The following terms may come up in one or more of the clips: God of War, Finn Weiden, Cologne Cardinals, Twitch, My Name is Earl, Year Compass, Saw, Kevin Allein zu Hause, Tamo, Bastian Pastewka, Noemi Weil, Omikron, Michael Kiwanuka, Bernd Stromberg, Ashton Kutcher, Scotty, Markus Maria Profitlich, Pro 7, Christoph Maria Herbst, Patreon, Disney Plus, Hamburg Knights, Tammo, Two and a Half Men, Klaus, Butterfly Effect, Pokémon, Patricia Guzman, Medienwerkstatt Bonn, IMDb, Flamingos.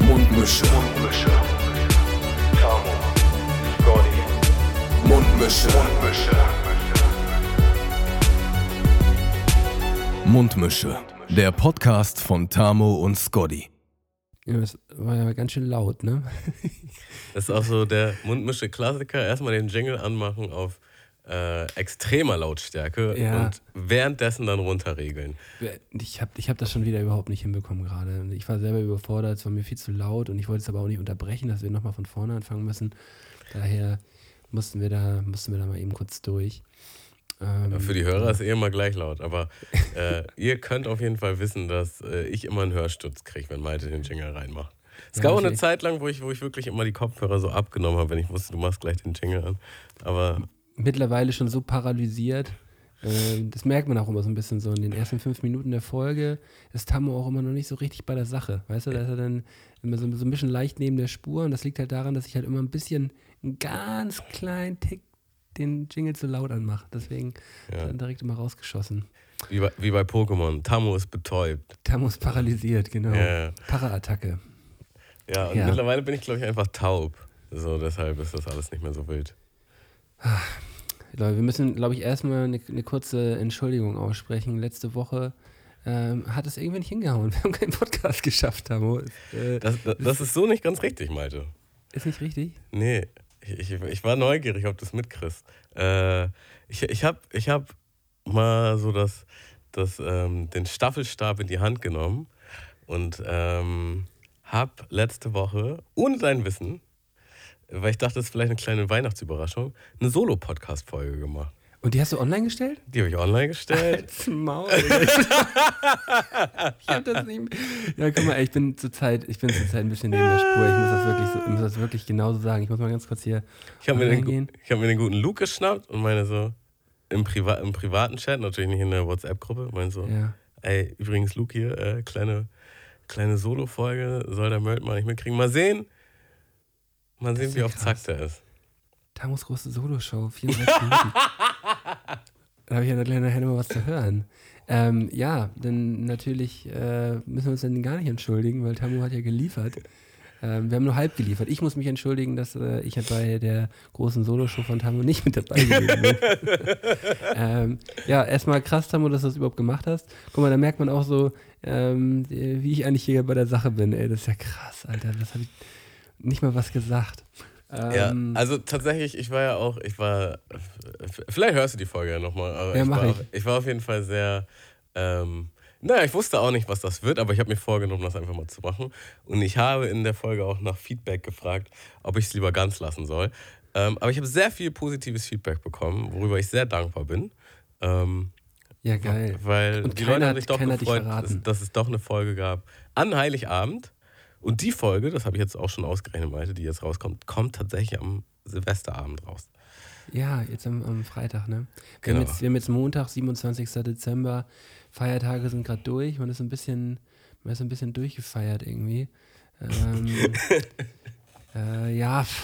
Mundmische. Tamo, Scotty. Mundmische, der Podcast von Tamo und Scotty. Ja, das war ja ganz schön laut, ne? Das ist auch so der Mundmische-Klassiker. Erstmal den Jingle anmachen auf extremer Lautstärke, ja. Und währenddessen dann runterregeln. Ich hab das schon wieder überhaupt nicht hinbekommen gerade. Ich war selber überfordert, es war mir viel zu laut und ich wollte es aber auch nicht unterbrechen, dass wir nochmal von vorne anfangen müssen. Daher mussten wir da mal eben kurz durch. Für die Hörer ist eh immer gleich laut, aber ihr könnt auf jeden Fall wissen, dass ich immer einen Hörsturz kriege, wenn Malte den Jingle reinmacht. Es gab auch eine Zeit lang, wo ich wirklich immer die Kopfhörer so abgenommen habe, wenn ich wusste, du machst gleich den Jingle an. Aber mittlerweile schon so paralysiert. Das merkt man auch immer so ein bisschen so in den ersten 5 Minuten der Folge. Ist Tammo auch immer noch nicht so richtig bei der Sache. Weißt du, da ist er dann immer so ein bisschen leicht neben der Spur. Und das liegt halt daran, dass ich halt immer einen ganz kleinen Tick den Jingle zu laut anmache. Deswegen dann direkt immer rausgeschossen. Wie bei Pokémon. Tammo ist betäubt. Tammo ist paralysiert, genau. Yeah. Para-Attacke. Ja, und mittlerweile bin ich, glaube ich, einfach taub. So, deshalb ist das alles nicht mehr so wild. Leute, wir müssen, glaube ich, erstmal eine kurze Entschuldigung aussprechen. Letzte Woche hat es irgendwie nicht hingehauen. Wir haben keinen Podcast geschafft, Tamo. Das ist so nicht ganz richtig, Malte. Ist nicht richtig? Nee, ich war neugierig, ob du es mitkriegst. Ich hab mal so den Staffelstab in die Hand genommen und hab letzte Woche, ohne dein Wissen, weil ich dachte, das ist vielleicht eine kleine Weihnachtsüberraschung, eine Solo-Podcast-Folge gemacht. Und die hast du online gestellt? Die habe ich online gestellt. Als Maul. Ich hab das nicht mehr. Ja, guck mal, ich bin zurzeit ein bisschen neben der Spur. Ich muss das wirklich genauso sagen. Ich muss mal ganz kurz hier reingehen. Ich habe mir den guten Luke geschnappt und meine so, im privaten Chat, natürlich nicht in der WhatsApp-Gruppe, meine so, ey, übrigens Luke hier, kleine Solo-Folge, soll der Möld mal nicht mitkriegen. Mal sehen, wie auf Zack der ist. Tamos große Soloshow, 34 Minuten. Da habe ich ja nachher nochmal was zu hören. Denn natürlich müssen wir uns dann gar nicht entschuldigen, weil Tamo hat ja geliefert. Wir haben nur halb geliefert. Ich muss mich entschuldigen, dass ich bei der großen Soloshow von Tamo nicht mit dabei gewesen bin. Erstmal krass, Tamo, dass du das überhaupt gemacht hast. Guck mal, da merkt man auch so, wie ich eigentlich hier bei der Sache bin. Ey, das ist ja krass, Alter. Das habe ich nicht mal was gesagt. Also tatsächlich, vielleicht hörst du die Folge ja nochmal, aber ich war auf jeden Fall sehr, ich wusste auch nicht, was das wird, aber ich habe mir vorgenommen, das einfach mal zu machen. Und ich habe in der Folge auch nach Feedback gefragt, ob ich es lieber ganz lassen soll. Aber ich habe sehr viel positives Feedback bekommen, worüber ich sehr dankbar bin. Ja, geil. Weil und die Leute haben sich doch gefreut, dass es doch eine Folge gab an Heiligabend. Und die Folge, das habe ich jetzt auch schon ausgerechnet, Malte, die jetzt rauskommt, kommt tatsächlich am Silvesterabend raus. Ja, jetzt am Freitag, ne? Wir haben jetzt Montag, 27. Dezember. Feiertage sind gerade durch. Man ist ein bisschen durchgefeiert irgendwie. Was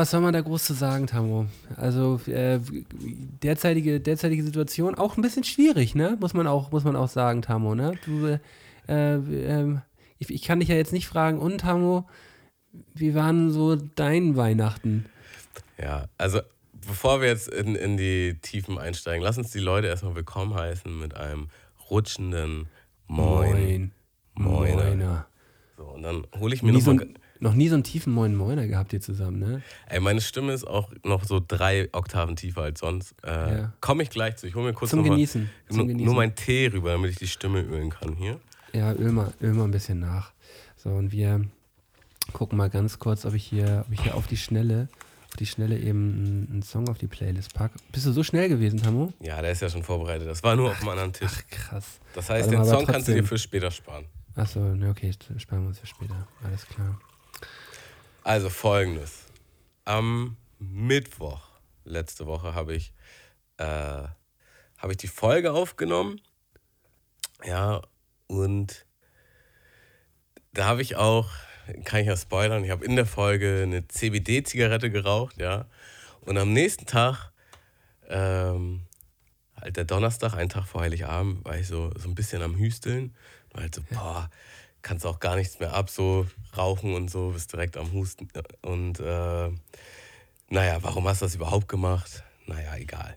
soll man da groß zu sagen, Tamo? Also derzeitige Situation, auch ein bisschen schwierig, ne? Muss man auch sagen, Tamo, ne? Ich kann dich ja jetzt nicht fragen, und Tamo, wie waren so dein Weihnachten? Ja, also bevor wir jetzt in die Tiefen einsteigen, lass uns die Leute erstmal willkommen heißen mit einem rutschenden Moin. Moiner. So, und dann hole ich mir noch nie so einen tiefen Moin-Moiner gehabt hier zusammen, ne? Ey, meine Stimme ist auch noch so 3 Oktaven tiefer als sonst. Komme ich gleich zu. Ich hole mir kurz nur meinen Tee rüber, damit ich die Stimme ölen kann hier. Ja, öl mal ein bisschen nach. So, und wir gucken mal ganz kurz, ob ich hier auf die Schnelle eben einen Song auf die Playlist packe. Bist du so schnell gewesen, Tamo? Ja, der ist ja schon vorbereitet. Das war nur auf dem anderen Tisch. Ach, krass. Das heißt, den Song kannst du dir für später sparen. Achso, okay, sparen wir uns für später. Alles klar. Also Folgendes. Am Mittwoch letzte Woche habe ich die Folge aufgenommen. Ja, und da habe ich auch, kann ich ja spoilern, ich habe in der Folge eine CBD-Zigarette geraucht, ja. Und am nächsten Tag halt der Donnerstag, einen Tag vor Heiligabend, war ich so ein bisschen am Hüsteln. Und halt so, boah, kannst auch gar nichts mehr ab, so rauchen und so, bist direkt am Husten. Und naja, warum hast du das überhaupt gemacht? Naja, egal.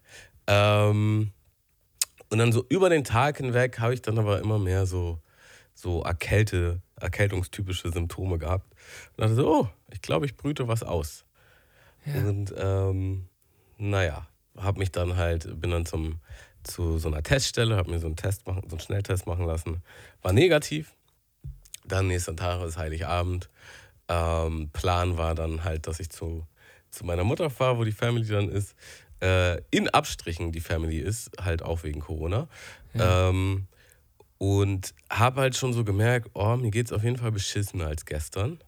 Und dann so über den Tag hinweg habe ich dann aber immer mehr so erkältungstypische Symptome gehabt. Und dachte so, oh, ich glaube, ich brüte was aus. Ja. Und naja, bin dann zu so einer Teststelle, habe mir so einen Schnelltest machen lassen. War negativ. Dann nächsten Tag ist Heiligabend. Plan war dann halt, dass ich zu meiner Mutter fahre, wo die Family dann ist. In Abstrichen die Family ist, halt auch wegen Corona. Ja. Und habe halt schon so gemerkt, oh, mir geht's auf jeden Fall beschissener als gestern.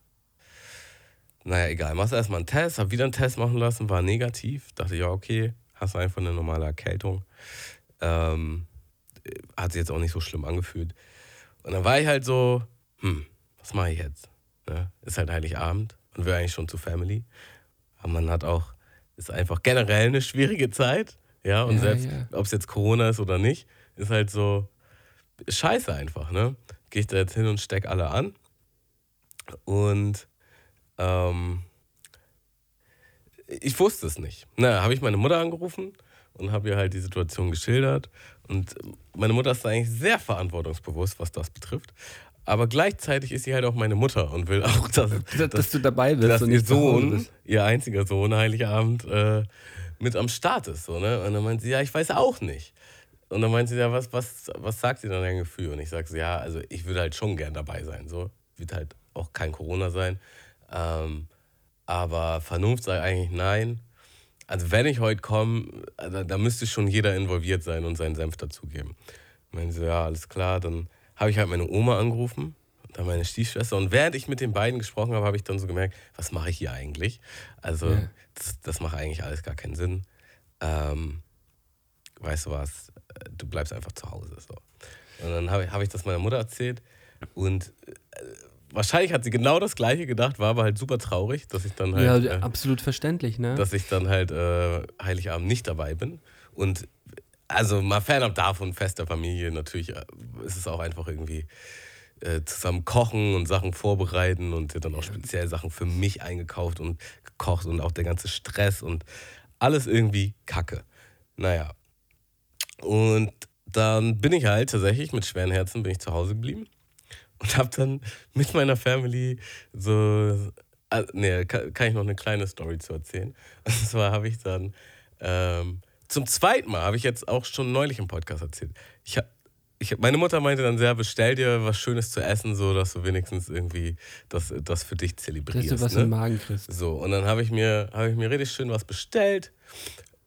Naja, egal, machst erstmal einen Test, hab wieder einen Test machen lassen, war negativ. Dachte, ja, okay, hast einfach eine normale Erkältung. Hat sich jetzt auch nicht so schlimm angefühlt. Und dann war ich halt so, was mache ich jetzt? Ja, ist halt Heiligabend und will eigentlich schon zu Family. Aber man hat auch, ist einfach generell eine schwierige Zeit. Ja, und ja, selbst, ob es jetzt Corona ist oder nicht, ist halt so scheiße einfach, ne? Gehe ich da jetzt hin und steck alle an. Und ich wusste es nicht. Na, habe ich meine Mutter angerufen und habe ihr halt die Situation geschildert. Und meine Mutter ist da eigentlich sehr verantwortungsbewusst, was das betrifft. Aber gleichzeitig ist sie halt auch meine Mutter und will auch, dass du dabei bist. Dass und ihr Sohn, ihr einziger Sohn, Heiligabend mit am Start ist. So, ne? Und dann meint sie, ja, ich weiß auch nicht. Und dann meint sie, ja, was sagt sie dann dein Gefühl? Und ich sage, ja, also ich würde halt schon gern dabei sein. So. Wird halt auch kein Corona sein. Aber Vernunft sagt eigentlich nein. Also wenn ich heute komme, also, da müsste schon jeder involviert sein und seinen Senf dazugeben. Und meinte sie, ja, alles klar, dann habe ich halt meine Oma angerufen und dann meine Stiefschwester. Und während ich mit den beiden gesprochen habe, habe ich dann so gemerkt, was mache ich hier eigentlich? Also ja, das macht eigentlich alles gar keinen Sinn. Weißt du was, du bleibst einfach zu Hause. So. Und dann habe ich das meiner Mutter erzählt und wahrscheinlich hat sie genau das Gleiche gedacht, war aber halt super traurig, dass ich dann halt... Ja, absolut verständlich, ne? Dass ich dann halt Heiligabend nicht dabei bin und... Also mal fernab davon, Fest der Familie, natürlich ist es auch einfach irgendwie zusammen kochen und Sachen vorbereiten und dann auch speziell Sachen für mich eingekauft und gekocht und auch der ganze Stress und alles irgendwie Kacke. Naja, und dann bin ich halt tatsächlich mit schweren Herzen bin ich zu Hause geblieben und habe dann mit meiner Family so, kann ich noch eine kleine Story zu erzählen. Und zwar habe ich dann... Zum zweiten Mal, habe ich jetzt auch schon neulich im Podcast erzählt. Meine Mutter meinte dann sehr, bestell dir was Schönes zu essen, so dass du wenigstens irgendwie das für dich zelebrierst. Dass du was im Magen kriegst. So, und dann habe ich mir richtig schön was bestellt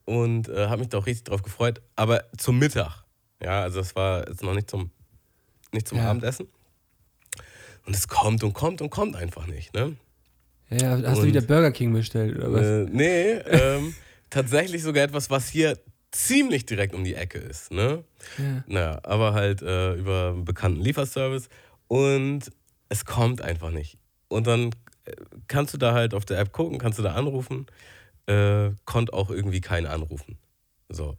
und habe mich da auch richtig drauf gefreut. Aber zum Mittag. Ja, also das war jetzt noch nicht zum Abendessen. Und es kommt und kommt und kommt einfach nicht, ne? Ja, hast du wieder Burger King bestellt, oder was? Tatsächlich sogar etwas, was hier ziemlich direkt um die Ecke ist. Ne? Ja. Naja, aber halt über einen bekannten Lieferservice. Und es kommt einfach nicht. Und dann kannst du da halt auf der App gucken, kannst du da anrufen. Konnte auch irgendwie keinen anrufen. So.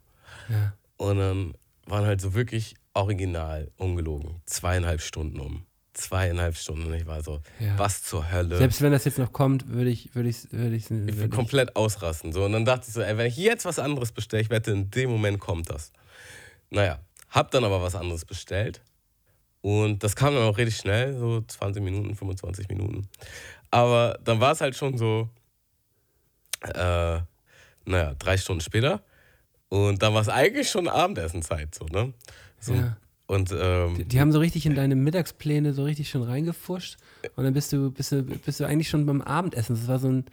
Ja. Und dann waren halt so wirklich original, ungelogen, 2,5 Stunden um. 2,5 Stunden und ich war so, was zur Hölle. Selbst wenn das jetzt noch kommt, würde ich komplett ausrasten. So. Und dann dachte ich so, ey, wenn ich jetzt was anderes bestelle, ich wette, in dem Moment kommt das. Naja, hab dann aber was anderes bestellt und das kam dann auch richtig schnell, so 20 Minuten, 25 Minuten. Aber dann war es halt schon so, 3 Stunden später und dann war es eigentlich schon Abendessenzeit. So, ne? So, ja. Und, die haben so richtig in deine Mittagspläne so richtig schon reingefuscht und dann bist du eigentlich schon beim Abendessen. Das war so ein,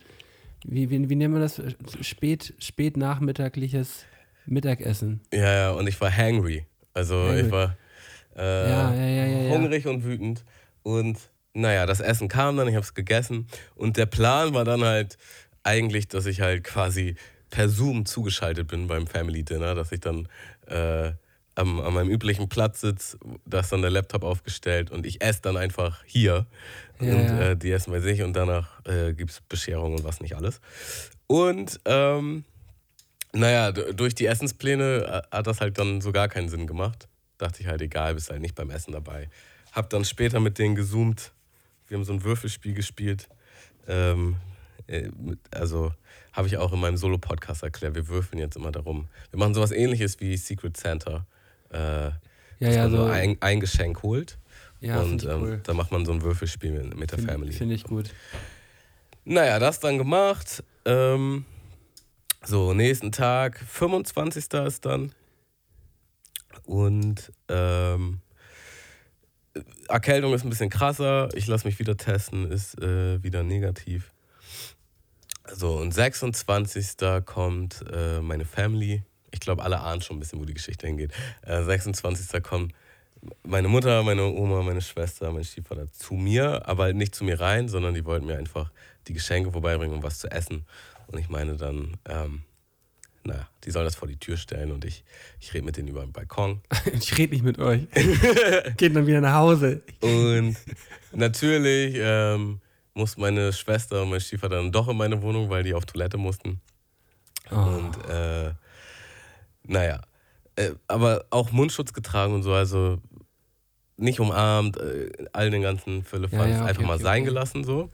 wie nennt man das, spätnachmittagliches Mittagessen. Ja, und ich war hangry. Also ich war hungrig und wütend. Und naja, das Essen kam dann, ich habe es gegessen und der Plan war dann halt eigentlich, dass ich halt quasi per Zoom zugeschaltet bin beim Family Dinner, dass ich dann... an meinem üblichen Platz sitze, da ist dann der Laptop aufgestellt und ich esse dann einfach hier. Ja. Und die essen bei sich und danach gibt es Bescherung und was nicht alles. Und Naja, durch die Essenspläne hat das halt dann so gar keinen Sinn gemacht. Dachte ich halt, egal, bist halt nicht beim Essen dabei. Hab dann später mit denen gezoomt. Wir haben so ein Würfelspiel gespielt. Also habe ich auch in meinem Solo-Podcast erklärt, wir würfeln jetzt immer darum. Wir machen sowas Ähnliches wie Secret Santa. Dass man so ein Geschenk holt. Ja, und cool. Dann macht man so ein Würfelspiel mit der Family. Finde ich gut. Naja, das dann gemacht. So, nächsten Tag, 25. ist dann. Und Erkältung ist ein bisschen krasser. Ich lasse mich wieder testen, ist wieder negativ. So, und 26. kommt meine Family. Ich glaube, alle ahnen schon ein bisschen, wo die Geschichte hingeht. 26. kommen meine Mutter, meine Oma, meine Schwester, mein Stiefvater zu mir, aber halt nicht zu mir rein, sondern die wollten mir einfach die Geschenke vorbeibringen und was zu essen. Und ich meine dann, die sollen das vor die Tür stellen und ich rede mit denen über den Balkon. Ich rede nicht mit euch. Geht dann wieder nach Hause. Und natürlich muss meine Schwester und mein Stiefvater dann doch in meine Wohnung, weil die auf Toilette mussten. Oh. Und aber auch Mundschutz getragen und so, also nicht umarmt, all den ganzen Füllefanz, einfach mal sein gelassen so.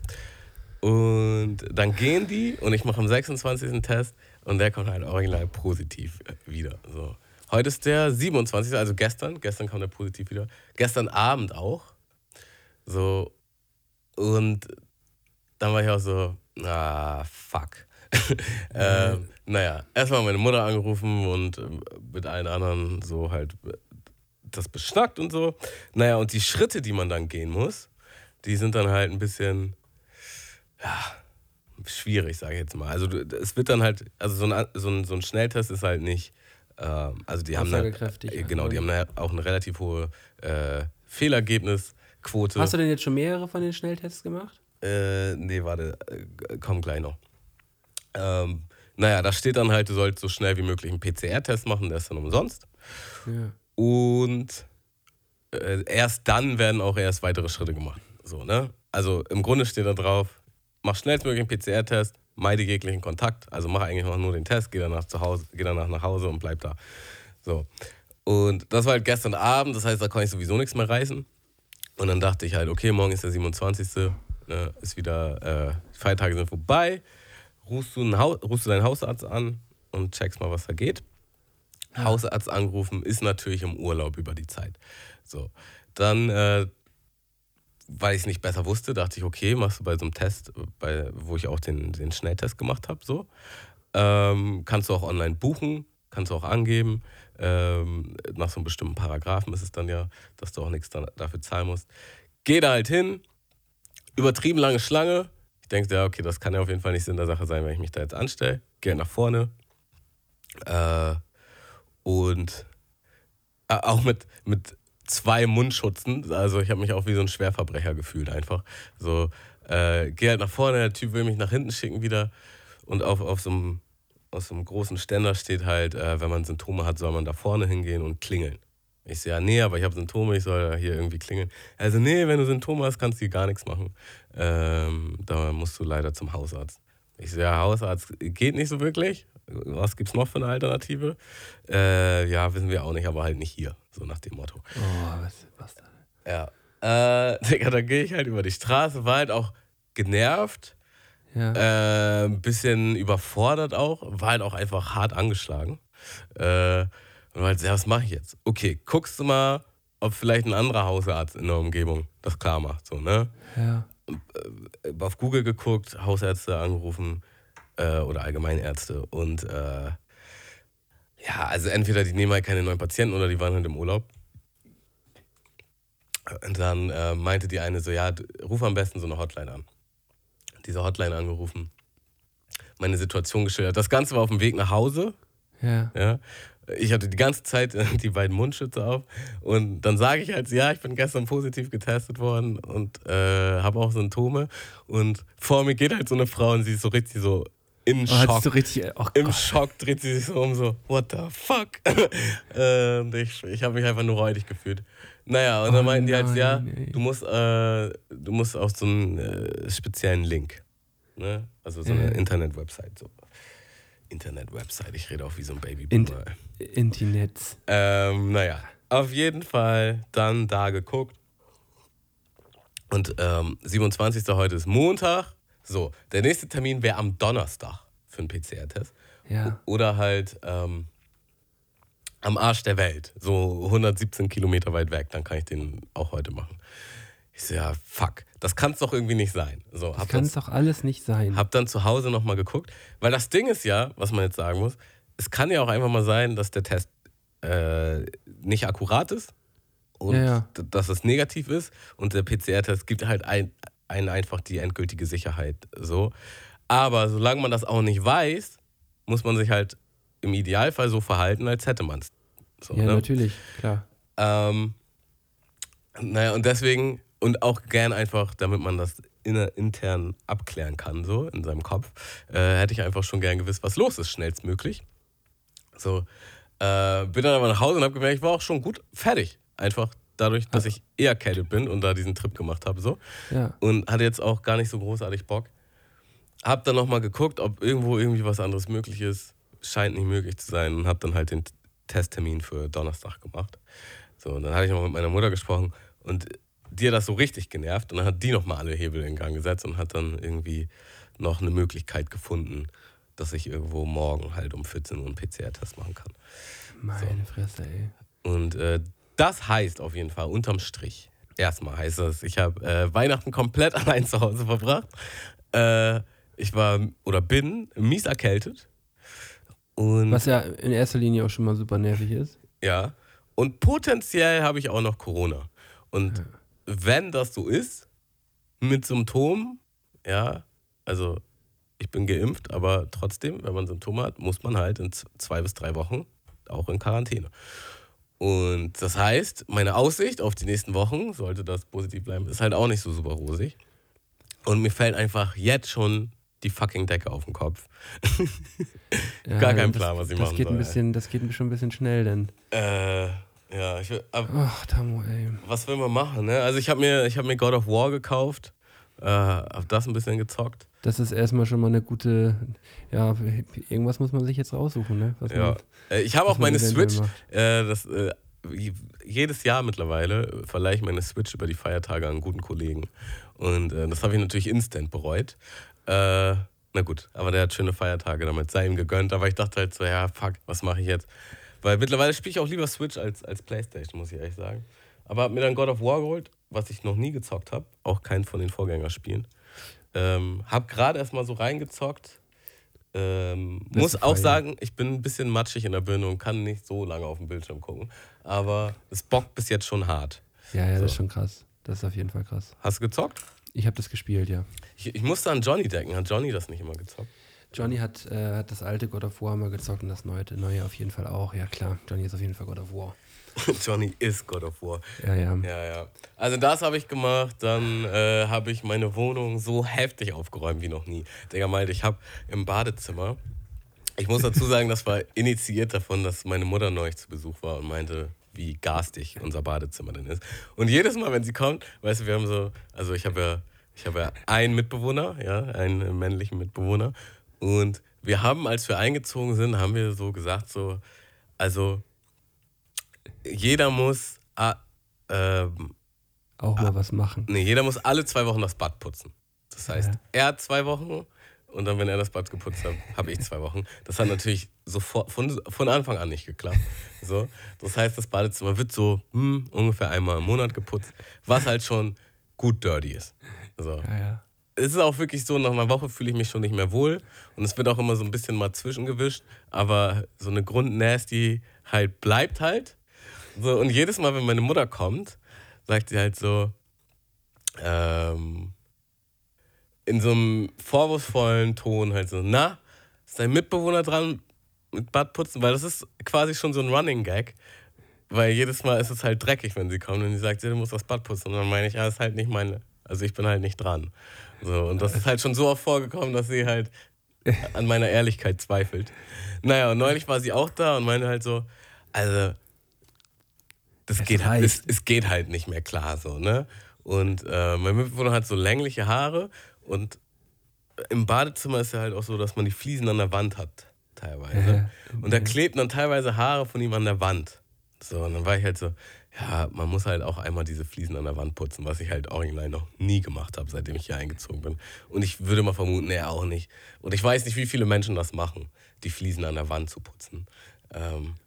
Und dann gehen die und ich mache am 26. Test und der kommt halt original positiv wieder. So. Heute ist der 27., also gestern kam der positiv wieder. Gestern Abend auch. So. Und dann war ich auch so, fuck. Erstmal meine Mutter angerufen und mit allen anderen so halt das beschnackt und so. Naja, und die Schritte, die man dann gehen muss, die sind dann halt ein bisschen schwierig, sage ich jetzt mal. Also es wird dann halt, also so ein Schnelltest ist halt nicht, also die haben auch eine relativ hohe Fehlergebnisquote. Hast du denn jetzt schon mehrere von den Schnelltests gemacht? Nee, warte, komm gleich noch. Da steht dann halt, du sollst so schnell wie möglich einen PCR-Test machen, der ist dann umsonst. Ja. Und erst dann werden auch erst weitere Schritte gemacht. So, ne? Also im Grunde steht da drauf, mach schnellstmöglich einen PCR-Test, meide jeglichen Kontakt, also mach eigentlich nur den Test, geh danach nach Hause und bleib da. So. Und das war halt gestern Abend, das heißt, da konnte ich sowieso nichts mehr reißen. Und dann dachte ich halt, okay, morgen ist der 27., ne? Ist wieder, die Feiertage sind vorbei. Rufst du deinen Hausarzt an und checkst mal, was da geht. Ja. Hausarzt angerufen, ist natürlich im Urlaub über die Zeit. So, dann, weil ich es nicht besser wusste, dachte ich, okay, machst du bei so einem Test, wo ich auch den Schnelltest gemacht habe, so. Kannst du auch online buchen, kannst du auch angeben. Nach so einem bestimmten Paragraphen ist es dann ja, dass du auch nichts dafür zahlen musst. Geh da halt hin, übertrieben lange Schlange, denkst ja, okay, das kann ja auf jeden Fall nicht Sinn der Sache sein, wenn ich mich da jetzt anstelle. Gehe nach vorne. Und auch mit zwei Mundschutzen. Also ich habe mich auch wie so ein Schwerverbrecher gefühlt einfach. So, gehe halt nach vorne, der Typ will mich nach hinten schicken wieder. Und auf so einem großen Ständer steht halt, wenn man Symptome hat, soll man da vorne hingehen und klingeln. Ich so, ja, nee, aber ich habe Symptome, ich soll hier irgendwie klingeln. Also nee, wenn du Symptome hast, kannst du hier gar nichts machen. Da musst du leider zum Hausarzt. Ich so, ja, Hausarzt geht nicht so wirklich. Was gibt's noch für eine Alternative? Wissen wir auch nicht, aber halt nicht hier. So nach dem Motto. Oh, was da? Ja. Dann gehe ich halt über die Straße, war halt auch genervt. Ja. Ein bisschen überfordert auch. War halt auch einfach hart angeschlagen. Und halt, was mache ich jetzt? Okay, guckst du mal, ob vielleicht ein anderer Hausarzt in der Umgebung das klar macht, so, ne? Ja. Auf Google geguckt, Hausärzte angerufen oder Allgemeinärzte und entweder die nehmen halt keine neuen Patienten oder die waren halt im Urlaub. Und dann meinte die eine so, ja, ruf am besten so eine Hotline an. Diese Hotline angerufen, meine Situation geschildert. Das Ganze war auf dem Weg nach Hause. Ja. Ich hatte die ganze Zeit die beiden Mundschütze auf und dann sage ich halt, ja, ich bin gestern positiv getestet worden und habe auch Symptome und vor mir geht halt so eine Frau und sie ist so richtig so in Schock. So richtig, im Schock dreht sie sich so um so, what the fuck? Ich habe mich einfach nur räudig gefühlt. Naja, und dann meinten die halt, ja, du musst auf so einen speziellen Link, ne? Also so eine Internetwebsite so. Internet-Website. Ich rede auch wie so ein Babyboomer. Internet. Naja, auf jeden Fall dann da geguckt. Und 27. heute ist Montag. So, der nächste Termin wäre am Donnerstag für einen PCR-Test. Ja. Oder halt am Arsch der Welt. So 117 Kilometer weit weg. Dann kann ich den auch heute machen. Ich so, ja, fuck. Das kann es doch irgendwie nicht sein. So, das kann es doch alles nicht sein. Hab dann zu Hause nochmal geguckt. Weil das Ding ist ja, was man jetzt sagen muss, es kann ja auch einfach mal sein, dass der Test nicht akkurat ist. Und dass es negativ ist. Und der PCR-Test gibt halt einen einfach die endgültige Sicherheit. So. Aber solange man das auch nicht weiß, muss man sich halt im Idealfall so verhalten, als hätte man es. So, ja, ne? Natürlich, klar. Naja, und deswegen, und auch gern einfach, damit man das intern abklären kann, so in seinem Kopf, hätte ich einfach schon gern gewusst, was los ist, schnellstmöglich. So, bin dann aber nach Hause und habe gemerkt, ich war auch schon gut fertig. Einfach dadurch, dass ich eher erkältet bin und da diesen Trip gemacht habe. So. Ja. Und hatte jetzt auch gar nicht so großartig Bock. Hab dann nochmal geguckt, ob irgendwo irgendwie was anderes möglich ist. Scheint nicht möglich zu sein. Und hab dann halt den Testtermin für Donnerstag gemacht. So, und dann hatte ich noch mit meiner Mutter gesprochen und die hat das so richtig genervt. Und dann hat die nochmal alle Hebel in Gang gesetzt und hat dann irgendwie noch eine Möglichkeit gefunden, dass ich irgendwo morgen halt um 14 Uhr einen PCR-Test machen kann. Meine Fresse, ey. Und das heißt auf jeden Fall, unterm Strich, erstmal heißt das, ich habe Weihnachten komplett allein zu Hause verbracht. Ich war oder bin mies erkältet. Und was ja in erster Linie auch schon mal super nervig ist. Ja, und potenziell habe ich auch noch Corona. Und wenn das so ist, mit Symptomen, ja, also ich bin geimpft, aber trotzdem, wenn man Symptome hat, muss man halt in 2 bis 3 Wochen auch in Quarantäne. Und das heißt, meine Aussicht auf die nächsten Wochen, sollte das positiv bleiben, ist halt auch nicht so super rosig. Und mir fällt einfach jetzt schon die fucking Decke auf den Kopf. Ja, gar kein Plan, was ich machen soll. Das geht schon ein bisschen schnell, denn. Ja, ach, Tamu, ey. Was will man machen, ne? Also ich hab mir God of War gekauft, hab das ein bisschen gezockt. Das ist erstmal schon mal eine gute, ja, irgendwas muss man sich jetzt raussuchen, ne? Was ja. Man, ich habe auch meine Switch, jedes Jahr mittlerweile verleihe ich meine Switch über die Feiertage an guten Kollegen. Und das habe ich natürlich instant bereut. Na gut, aber der hat schöne Feiertage damit, sei ihm gegönnt. Aber ich dachte halt so, ja, fuck, was mache ich jetzt? Weil mittlerweile spiele ich auch lieber Switch als Playstation, muss ich ehrlich sagen. Aber habe mir dann God of War geholt, was ich noch nie gezockt habe, auch keinen von den Vorgängerspielen. Hab gerade erstmal so reingezockt. Muss auch sagen, ich bin ein bisschen matschig in der Birne und kann nicht so lange auf den Bildschirm gucken. Aber es bockt bis jetzt schon hart. Ja, so. Das ist schon krass. Das ist auf jeden Fall krass. Hast du gezockt? Ich habe das gespielt, ja. Ich musste an Johnny denken. Hat Johnny das nicht immer gezockt? Johnny hat das alte God of War immer gezockt und das neue auf jeden Fall auch. Ja, klar. Johnny ist auf jeden Fall God of War. Johnny ist God of War. Ja. Also das habe ich gemacht, dann habe ich meine Wohnung so heftig aufgeräumt wie noch nie. Digga, meinte, ich habe im Badezimmer, ich muss dazu sagen, das war initiiert davon, dass meine Mutter neulich zu Besuch war und meinte, wie garstig unser Badezimmer denn ist. Und jedes Mal, wenn sie kommt, weißt du, wir haben so, also ich habe ja einen Mitbewohner, ja, einen männlichen Mitbewohner. Und wir haben, als wir eingezogen sind, haben wir so gesagt, so, also jeder muss auch mal was machen. Nee, jeder muss alle 2 Wochen das Bad putzen. Das heißt, er hat 2 Wochen und dann, wenn er das Bad geputzt hat, habe ich 2 Wochen. Das hat natürlich sofort von Anfang an nicht geklappt. So, das heißt, das Badezimmer wird so ungefähr einmal im Monat geputzt, was halt schon gut dirty ist. So. Ja. Es ist auch wirklich so, nach einer Woche fühle ich mich schon nicht mehr wohl und es wird auch immer so ein bisschen mal zwischengewischt, aber so eine Grundnasty halt bleibt halt. So, und jedes Mal, wenn meine Mutter kommt, sagt sie halt so, in so einem vorwurfsvollen Ton halt so, na, ist dein Mitbewohner dran mit Badputzen? Weil das ist quasi schon so ein Running Gag, weil jedes Mal ist es halt dreckig, wenn sie kommt und sie sagt, ja, du musst das Bad putzen. Und dann meine ich, ja, das ist halt nicht meine, also ich bin halt nicht dran. So, und das ist halt schon so oft vorgekommen, dass sie halt an meiner Ehrlichkeit zweifelt. Naja, und neulich war sie auch da und meinte halt so, also es geht halt nicht mehr klar so, ne? Und mein Mitbewohner hat so längliche Haare und im Badezimmer ist ja halt auch so, dass man die Fliesen an der Wand hat. teilweise. Und da klebten dann teilweise Haare von ihm an der Wand. So, und dann war ich halt so, ja, man muss halt auch einmal diese Fliesen an der Wand putzen, was ich halt original noch nie gemacht habe, seitdem ich hier eingezogen bin. Und ich würde mal vermuten, er auch nicht. Und ich weiß nicht, wie viele Menschen das machen, die Fliesen an der Wand zu putzen.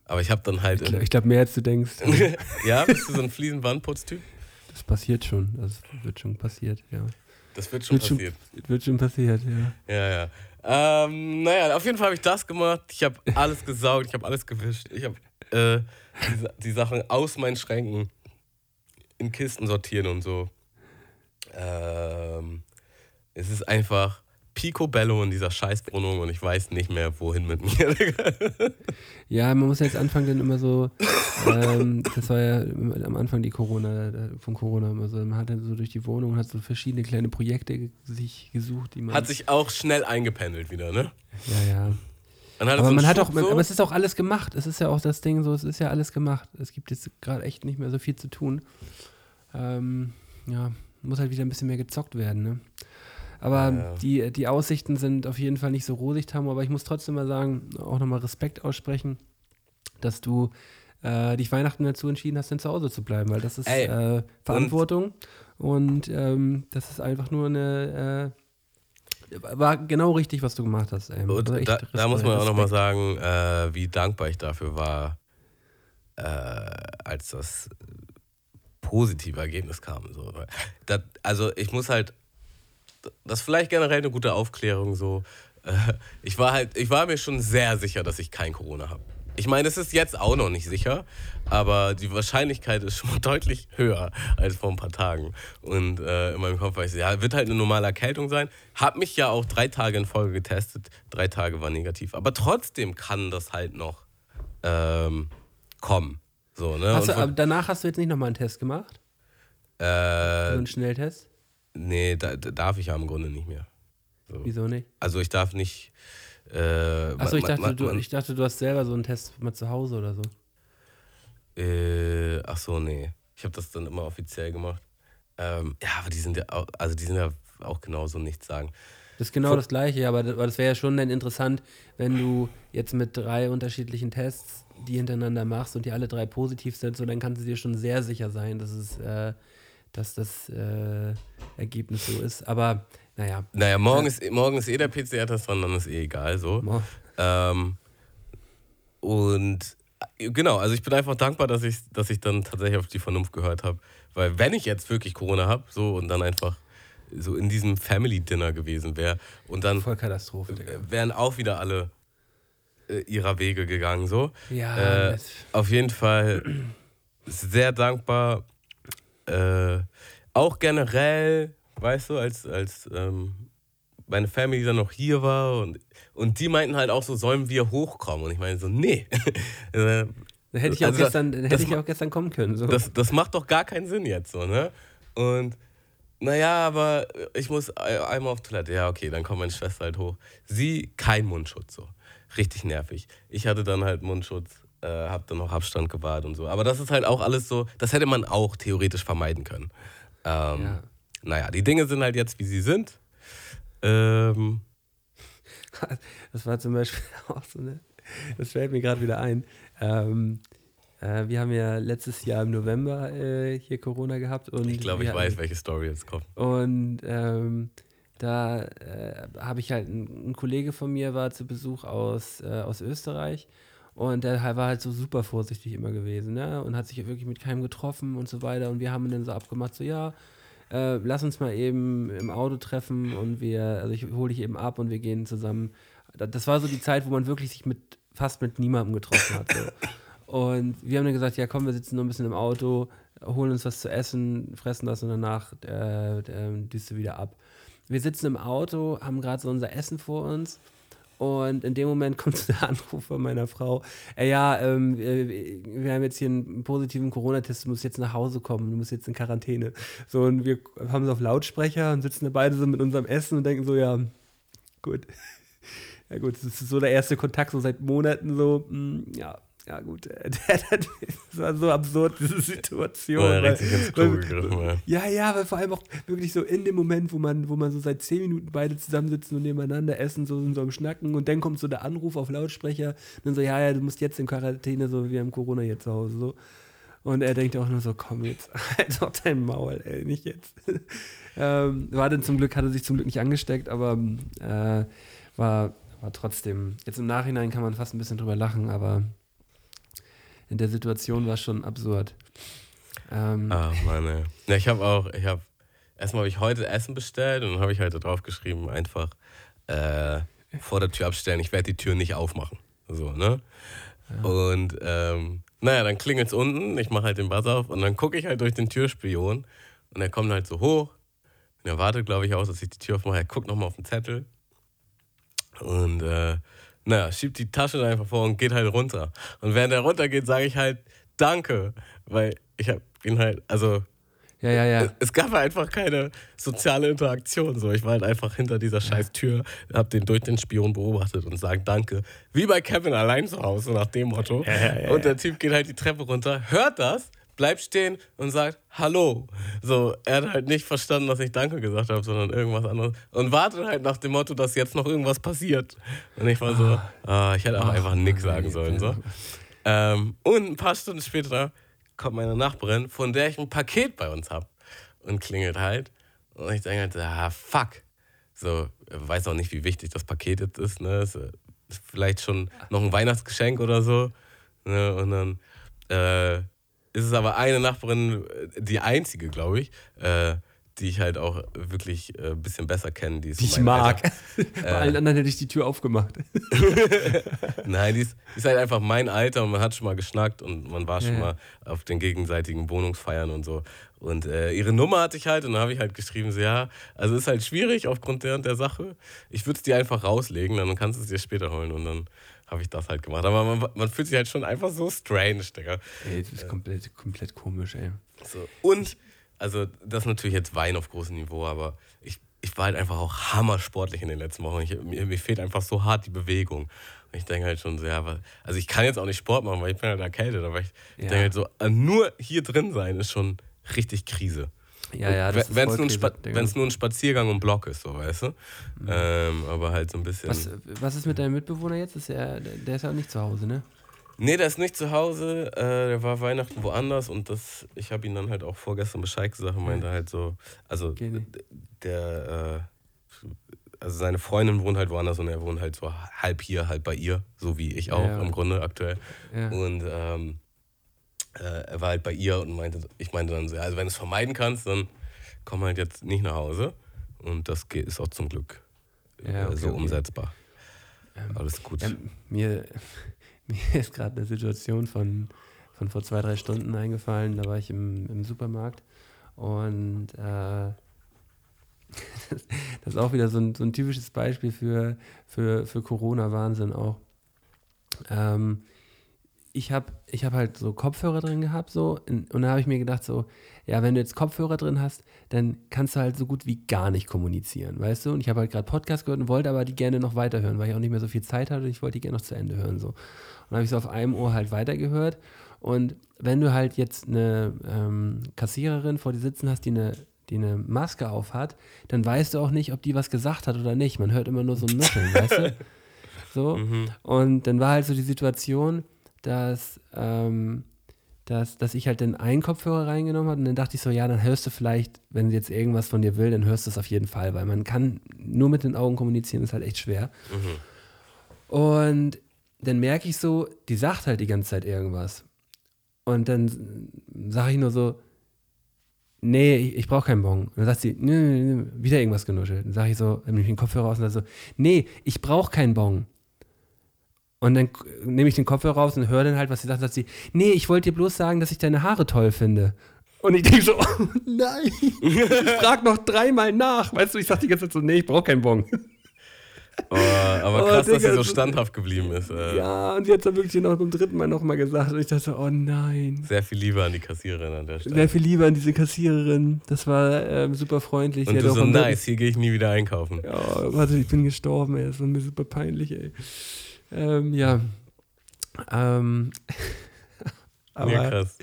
Aber ich habe dann halt... Ich glaube, mehr als du denkst. Ja, bist du so ein Fliesenwandputztyp? Das passiert schon. Das wird schon passiert, ja. Das wird schon passiert. Wird schon passiert, ja. Ja, ja. Naja, auf jeden Fall habe ich das gemacht. Ich habe alles gesaugt, ich habe alles gewischt. Ich habe die Sachen aus meinen Schränken in Kisten sortieren und so. Es ist einfach picobello in dieser Scheißwohnung und ich weiß nicht mehr, wohin mit mir. Ja, man muss jetzt anfangen, dann immer so, das war ja am Anfang von Corona immer so, man hat dann so durch die Wohnung, hat so verschiedene kleine Projekte sich gesucht, die man... Hat sich auch schnell eingependelt wieder, ne? Ja, ja. Aber man hat auch, aber es ist auch alles gemacht. Es ist ja auch das Ding so, es ist ja alles gemacht. Es gibt jetzt gerade echt nicht mehr so viel zu tun. Ja, muss halt wieder ein bisschen mehr gezockt werden, ne? Aber ja. Die Aussichten sind auf jeden Fall nicht so rosig, Tamu, aber ich muss trotzdem mal sagen, auch nochmal Respekt aussprechen, dass du dich Weihnachten dazu entschieden hast, denn zu Hause zu bleiben, weil das ist Verantwortung und das ist einfach nur eine... War genau richtig, was du gemacht hast. Da muss man auch nochmal sagen, wie dankbar ich dafür war, als das positive Ergebnis kam. So. Ich muss halt, das ist vielleicht generell eine gute Aufklärung. So. Ich war mir schon sehr sicher, dass ich kein Corona habe. Ich meine, es ist jetzt auch noch nicht sicher, aber die Wahrscheinlichkeit ist schon deutlich höher als vor ein paar Tagen. Und in meinem Kopf war ich so, ja, wird halt eine normale Erkältung sein. Hab mich ja auch 3 Tage in Folge getestet, 3 Tage war negativ. Aber trotzdem kann das halt noch kommen. So, ne? Aber danach hast du jetzt nicht nochmal einen Test gemacht? So einen Schnelltest? Nee, da darf ich ja im Grunde nicht mehr. So. Wieso nicht? Also ich darf nicht... Achso, ich dachte, du hast selber so einen Test mal zu Hause oder so. Achso, nee. Ich habe das dann immer offiziell gemacht. Ja, aber die sind ja auch genauso nichts sagen. Das ist genau das Gleiche, aber das wäre ja schon dann interessant, wenn du jetzt mit 3 unterschiedlichen Tests die hintereinander machst und die alle 3 positiv sind, so dann kannst du dir schon sehr sicher sein, dass das Ergebnis so ist. Aber naja, morgen ist eh der PCR-Test dran, dann ist eh egal so. Und genau, also ich bin einfach dankbar, dass ich dann tatsächlich auf die Vernunft gehört habe. Weil wenn ich jetzt wirklich Corona habe so und dann einfach so in diesem Family-Dinner gewesen wäre und dann voll Katastrophe, wären auch wieder alle ihrer Wege gegangen so. Ja, auf jeden Fall sehr dankbar. Auch generell... Weißt du, als meine Family dann noch hier war und die meinten halt auch so, sollen wir hochkommen? Und ich meine so, nee. Hätte ich auch gestern kommen können. So. Das macht doch gar keinen Sinn jetzt so, ne? Und naja, aber ich muss einmal auf Toilette. Ja, okay, dann kommt meine Schwester halt hoch. Sie, kein Mundschutz so. Richtig nervig. Ich hatte dann halt Mundschutz. Hab dann noch Abstand gewahrt und so. Aber das ist halt auch alles so, das hätte man auch theoretisch vermeiden können. Ja. Naja, die Dinge sind halt jetzt, wie sie sind. Das war zum Beispiel auch so eine... Das fällt mir gerade wieder ein. Wir haben ja letztes Jahr im November hier Corona gehabt. Und ich glaube, ich weiß, welche Story jetzt kommt. Und da habe ich halt... Ein Kollege von mir war zu Besuch aus Österreich. Und der war halt so super vorsichtig immer gewesen. Ne? Und hat sich wirklich mit keinem getroffen und so weiter. Und wir haben dann so abgemacht, so ja... lass uns mal eben im Auto treffen und ich hole dich eben ab und wir gehen zusammen. Das war so die Zeit, wo man wirklich sich fast mit niemandem getroffen hat. So. Und wir haben dann gesagt, ja komm, wir sitzen nur ein bisschen im Auto, holen uns was zu essen, fressen das und danach düst du wieder ab. Wir sitzen im Auto, haben gerade so unser Essen vor uns und in dem Moment kommt so der Anruf von meiner Frau, wir haben jetzt hier einen positiven Corona-Test, du musst jetzt nach Hause kommen, du musst jetzt in Quarantäne. So, und wir haben es auf Lautsprecher und sitzen da beide so mit unserem Essen und denken so, ja, gut. Ja gut, das ist so der erste Kontakt, so seit Monaten so, ja, Ja gut, das war so absurd, diese Situation. Ja, weil, ja, aber vor allem auch wirklich so in dem Moment, wo man so seit 10 Minuten beide zusammensitzen und nebeneinander essen, so in so einem Schnacken, und dann kommt so der Anruf auf Lautsprecher und dann so, ja, du musst jetzt in Quarantäne, so, wir haben Corona hier zu Hause, so. Und er denkt auch nur so, komm jetzt, halt doch dein Maul, ey, nicht jetzt. Hat er sich zum Glück nicht angesteckt, aber war trotzdem, jetzt im Nachhinein kann man fast ein bisschen drüber lachen, aber in der Situation war es schon absurd. Mann, ey. Ja, erstmal habe ich heute Essen bestellt und dann habe ich heute draufgeschrieben, einfach vor der Tür abstellen, ich werde die Tür nicht aufmachen. So, ne? Ja. Und, naja, dann klingelt es unten, ich mache halt den Buzzer auf und dann gucke ich halt durch den Türspion und er kommt halt so hoch und er wartet, glaube ich, auch, dass ich die Tür aufmache. Er guckt nochmal auf den Zettel und schiebt die Tasche dann einfach vor und geht halt runter. Und während er runtergeht, sage ich halt Danke, weil ich habe ihn halt, also ja. Es gab halt einfach keine soziale Interaktion. So. Ich war halt einfach hinter dieser scheiß Tür, hab den durch den Spion beobachtet und sage Danke. Wie bei Kevin allein zu Hause, nach dem Motto. Ja. Und der Typ geht halt die Treppe runter, hört das, bleibt stehen und sagt Hallo. So, er hat halt nicht verstanden, dass ich Danke gesagt habe, sondern irgendwas anderes. Und wartet halt nach dem Motto, dass jetzt noch irgendwas passiert. Und ich war so, ich hätte auch einfach nix sagen sollen. So. Und ein paar Stunden später kommt meine Nachbarin, von der ich ein Paket bei uns habe, und klingelt halt. Und ich denke halt, fuck. So, weiß auch nicht, wie wichtig das Paket jetzt ist, ne? Ist vielleicht schon noch ein Weihnachtsgeschenk oder so, ne? Und dann ist es aber eine Nachbarin, die einzige, glaube ich, die ich halt auch wirklich ein bisschen besser kenne. Die ich mag. Bei allen anderen hätte ich die Tür aufgemacht. Nein, die ist halt einfach mein Alter und man hat schon mal geschnackt und man war schon mal auf den gegenseitigen Wohnungsfeiern und so. Und ihre Nummer hatte ich halt und dann habe ich halt geschrieben, so, ja, also ist halt schwierig aufgrund der und der Sache. Ich würde es dir einfach rauslegen, dann kannst du es dir später holen und dann habe ich das halt gemacht. Aber man fühlt sich halt schon einfach so strange, Digga. Ey, das ist komplett komisch, ey. So. Und also das ist natürlich jetzt Wein auf großem Niveau, aber ich war halt einfach auch hammersportlich in den letzten Wochen. Mir fehlt einfach so hart die Bewegung. Und ich denke halt schon so, also ich kann jetzt auch nicht Sport machen, weil ich bin halt erkältet, aber ich denke halt so, nur hier drin sein ist schon richtig Krise. Ja, das ist voll Krise. Wenn es nur ein Spaziergang um Block ist, so, weißt du? Mhm. Aber halt so ein bisschen... Was ist mit deinem Mitbewohner jetzt? Der ist ja auch nicht zu Hause, ne? Nee, der ist nicht zu Hause, der war Weihnachten woanders und ich habe ihn dann halt auch vorgestern Bescheid gesagt und meinte halt so, also seine Freundin wohnt halt woanders und er wohnt halt so halb hier, halb bei ihr, so wie ich auch im Grunde aktuell. Ja. Und er war halt bei ihr und ich meinte dann so, also wenn du es vermeiden kannst, dann komm halt jetzt nicht nach Hause und das ist auch zum Glück so umsetzbar. Alles gut. Mir ist gerade eine Situation von vor 2-3 Stunden eingefallen. Da war ich im Supermarkt und das ist auch wieder so ein typisches Beispiel für Corona-Wahnsinn auch. Ich hab halt so Kopfhörer drin gehabt so und da habe ich mir gedacht so, ja, wenn du jetzt Kopfhörer drin hast, dann kannst du halt so gut wie gar nicht kommunizieren, weißt du? Und ich habe halt gerade Podcast gehört und wollte aber die gerne noch weiterhören, weil ich auch nicht mehr so viel Zeit hatte und ich wollte die gerne noch zu Ende hören so. Und dann habe ich so auf einem Ohr halt weitergehört und wenn du halt jetzt eine Kassiererin vor dir sitzen hast, die eine Maske auf hat, dann weißt du auch nicht, ob die was gesagt hat oder nicht. Man hört immer nur so ein Nuckeln, weißt du? So. Mhm. Und dann war halt so die Situation, dass ich halt den einen Kopfhörer reingenommen habe und dann dachte ich so, ja, dann hörst du vielleicht, wenn sie jetzt irgendwas von dir will, dann hörst du es auf jeden Fall, weil man kann nur mit den Augen kommunizieren, ist halt echt schwer. Mhm. Und dann merke ich so, die sagt halt die ganze Zeit irgendwas. Und dann sage ich nur so, nee, ich brauche keinen Bon. Und dann sagt sie, nee, wieder irgendwas genuschelt. Dann sage ich so, nehme ich den Kopfhörer raus und sage so, nee, ich brauche keinen Bon. Und dann nehme ich den Kopfhörer raus und höre dann halt, was sie sagt. Sagt sie, nee, ich wollte dir bloß sagen, dass ich deine Haare toll finde. Und ich denke so, oh nein, ich frag noch 3-mal nach. Weißt du, ich sag die ganze Zeit so, nee, ich brauche keinen Bon. Oh, aber krass, Digga, dass sie so standhaft geblieben ist. Ja, und sie hat es dann wirklich noch beim 3. Mal nochmal gesagt. Und ich dachte so, oh nein. Sehr viel Liebe an die Kassiererin an der Stelle. Sehr viel Liebe an diese Kassiererin. Das war super freundlich. Und du so, nice, hier gehe ich nie wieder einkaufen. Ja, warte, ich bin gestorben, ey. Das war mir super peinlich, ey. Ja, Aber, ja, krass.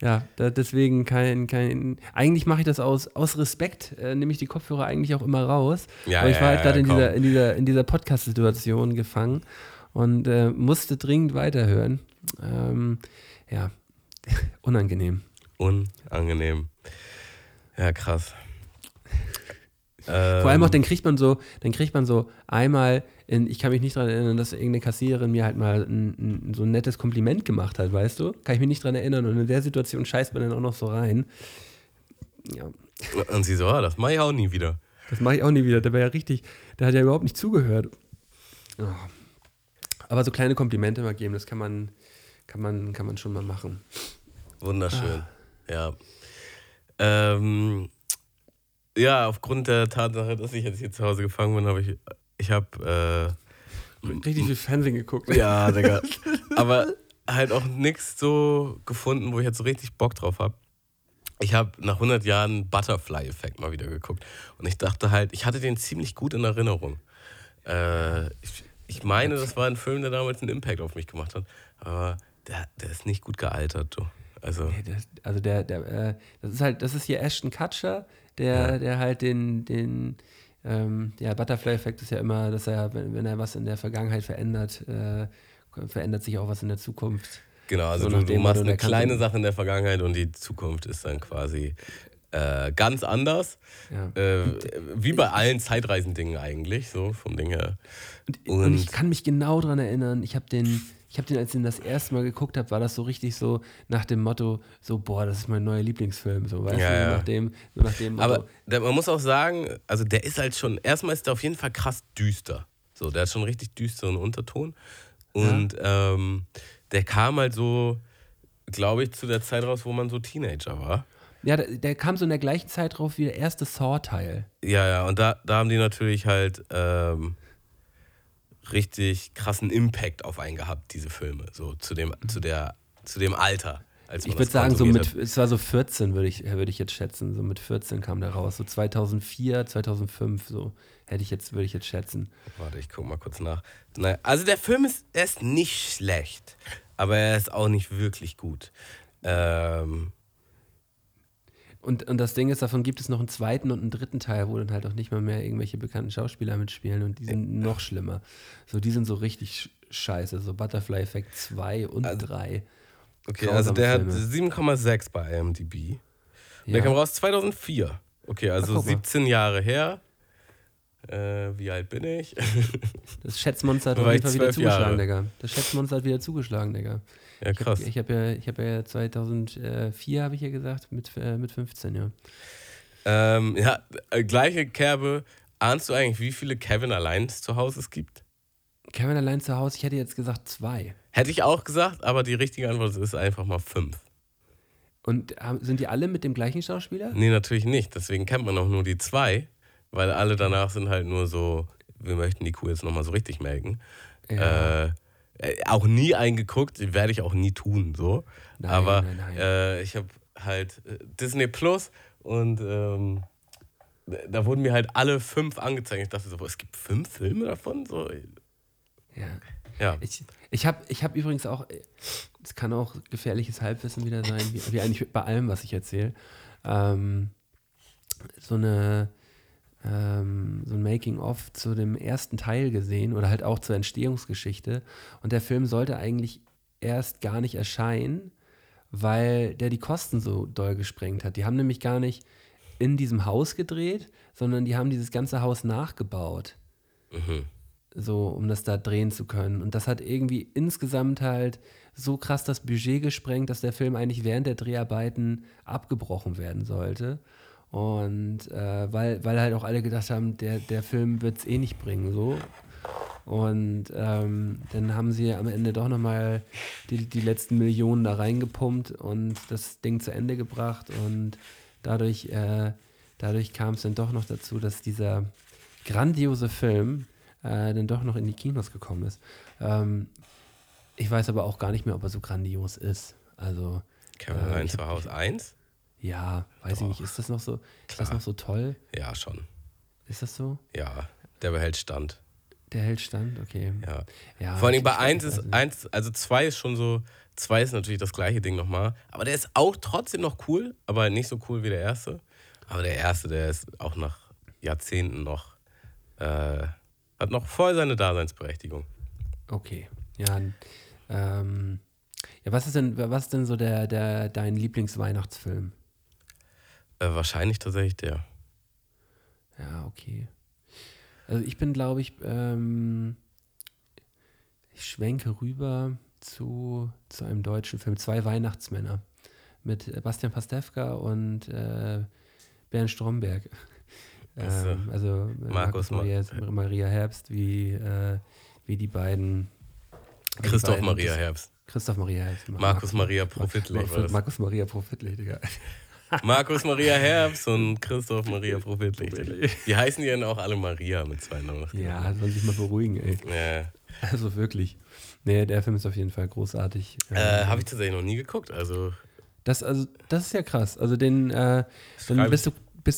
Ja, deswegen kein. Eigentlich mache ich das aus Respekt, nehme ich die Kopfhörer eigentlich auch immer raus. Ja, weil ich war halt gerade in dieser Podcast-Situation gefangen und musste dringend weiterhören. Ja, unangenehm. Unangenehm. Ja, krass. Vor allem auch, dann kriegt man so einmal, ich kann mich nicht daran erinnern, dass irgendeine Kassiererin mir halt mal so ein nettes Kompliment gemacht hat, weißt du? Kann ich mich nicht daran erinnern. Und in der Situation scheißt man dann auch noch so rein. Ja. Und sie so, das mache ich auch nie wieder. Der war ja richtig, der hat ja überhaupt nicht zugehört. Oh. Aber so kleine Komplimente mal geben, das kann man schon mal machen. Wunderschön, ja. Ja, aufgrund der Tatsache, dass ich jetzt hier zu Hause gefangen bin, habe ich richtig viel Fernsehen geguckt. Ja, Digga. Aber halt auch nichts so gefunden, wo ich jetzt so richtig Bock drauf habe. Ich habe nach 100 Jahren Butterfly Effect mal wieder geguckt. Und ich dachte halt, ich hatte den ziemlich gut in Erinnerung. Ich meine, das war ein Film, der damals einen Impact auf mich gemacht hat. Aber der ist nicht gut gealtert, du. Also, nee, das ist hier Ashton Kutcher, der halt den Butterfly-Effekt ist ja immer, dass er, wenn er was in der Vergangenheit verändert, verändert sich auch was in der Zukunft. Genau, also so du machst eine kleine Sache in der Vergangenheit und die Zukunft ist dann quasi ganz anders. Ja. Wie bei allen Zeitreisendingen eigentlich, so vom Ding her. Und ich kann mich genau dran erinnern, ich habe den, als ich ihn das erste Mal geguckt habe, war das so richtig so nach dem Motto, so boah, das ist mein neuer Lieblingsfilm, so weißt du, nach dem Motto. Aber man muss auch sagen, also der ist halt schon, erstmal ist der auf jeden Fall krass düster. So, der hat schon richtig düsteren Unterton. Und der kam halt so, glaube ich, zu der Zeit raus, wo man so Teenager war. Ja, der kam so in der gleichen Zeit raus wie der erste Saw-Teil. Ja, und da haben die natürlich halt richtig krassen Impact auf einen gehabt, diese Filme, so zu dem Alter. Als ich würde sagen, so mit, es war so 14, würde ich jetzt schätzen, so mit 14 kam der raus, so 2004, 2005, so würde ich jetzt schätzen. Warte, ich guck mal kurz nach. Naja, also der Film ist nicht schlecht, aber er ist auch nicht wirklich gut. Und das Ding ist, davon gibt es noch einen zweiten und einen dritten Teil, wo dann halt auch nicht mal mehr irgendwelche bekannten Schauspieler mitspielen und die sind noch schlimmer. So, die sind so richtig scheiße. So Butterfly Effect 2 und 3. Okay, also der Filme. Hat 7,6 bei IMDb. Und der kam raus 2004. Okay, also 17 Jahre her. Wie alt bin ich? Das Schätzmonster hat auf jeden Fall wieder zugeschlagen, Digga. Ja, krass. Ich hab ja 2004, habe ich ja gesagt, mit 15, ja. Gleiche Kerbe. Ahnst du eigentlich, wie viele Kevin Allein zu Hause es gibt? Kevin Allein zu Hause, ich hätte jetzt gesagt 2. Hätte ich auch gesagt, aber die richtige Antwort ist einfach mal 5. Und sind die alle mit dem gleichen Schauspieler? Nee, natürlich nicht. Deswegen kennt man auch nur die 2. Weil alle danach sind halt nur so, wir möchten die Kuh jetzt nochmal so richtig melken. Ja. Auch nie eingeguckt, werde ich auch nie tun, so. Nein, aber nein. Ich habe halt Disney Plus und da wurden mir halt alle 5 angezeigt. Ich dachte so, es gibt 5 Filme davon? So. Ja. Ich hab übrigens auch, es kann auch gefährliches Halbwissen wieder sein, wie eigentlich bei allem, was ich erzähle, so ein Making-of zu dem ersten Teil gesehen oder halt auch zur Entstehungsgeschichte. Und der Film sollte eigentlich erst gar nicht erscheinen, weil der die Kosten so doll gesprengt hat. Die haben nämlich gar nicht in diesem Haus gedreht, sondern die haben dieses ganze Haus nachgebaut. Mhm. So, um das da drehen zu können. Und das hat irgendwie insgesamt halt so krass das Budget gesprengt, dass der Film eigentlich während der Dreharbeiten abgebrochen werden sollte. Und weil halt auch alle gedacht haben, der Film wird es eh nicht bringen, so. Und dann haben sie am Ende doch nochmal die letzten Millionen da reingepumpt und das Ding zu Ende gebracht. Und dadurch kam es dann doch noch dazu, dass dieser grandiose Film dann doch noch in die Kinos gekommen ist. Ich weiß aber auch gar nicht mehr, ob er so grandios ist. Also Kevin Allein zu Hause 1? Ja, weiß ich nicht, ist das noch so? Klar. Ist das noch so toll? Ja, schon. Ist das so? Ja, der behält Stand. Der hält stand, okay. Ja. Ja, vor allem bei 1 ist 1, also 2 ist schon so, 2 ist natürlich das gleiche Ding nochmal, aber der ist auch trotzdem noch cool, aber nicht so cool wie der erste. Aber der erste, der ist auch nach Jahrzehnten noch, hat noch voll seine Daseinsberechtigung. Okay, ja. Ja, was ist denn so dein Lieblingsweihnachtsfilm? Wahrscheinlich tatsächlich der. Ja, okay. Also ich bin, glaube ich, ich schwenke rüber zu einem deutschen Film, 2 Weihnachtsmänner mit Bastian Pastewka und Bernd Stromberg. Also Markus Maria Herbst, wie die beiden. Christoph Maria Herbst. Markus Maria Profitlich. Markus Maria Profitlich, Digga. Markus Maria Herbst und Christoph Maria Profitlich. Die heißen ja dann auch alle Maria mit 2 Namen. Ja, soll sich mal beruhigen, ey. Ja. Also wirklich. Nee, der Film ist auf jeden Fall großartig. Habe ich tatsächlich noch nie geguckt. Das ist ja krass. Also dann bist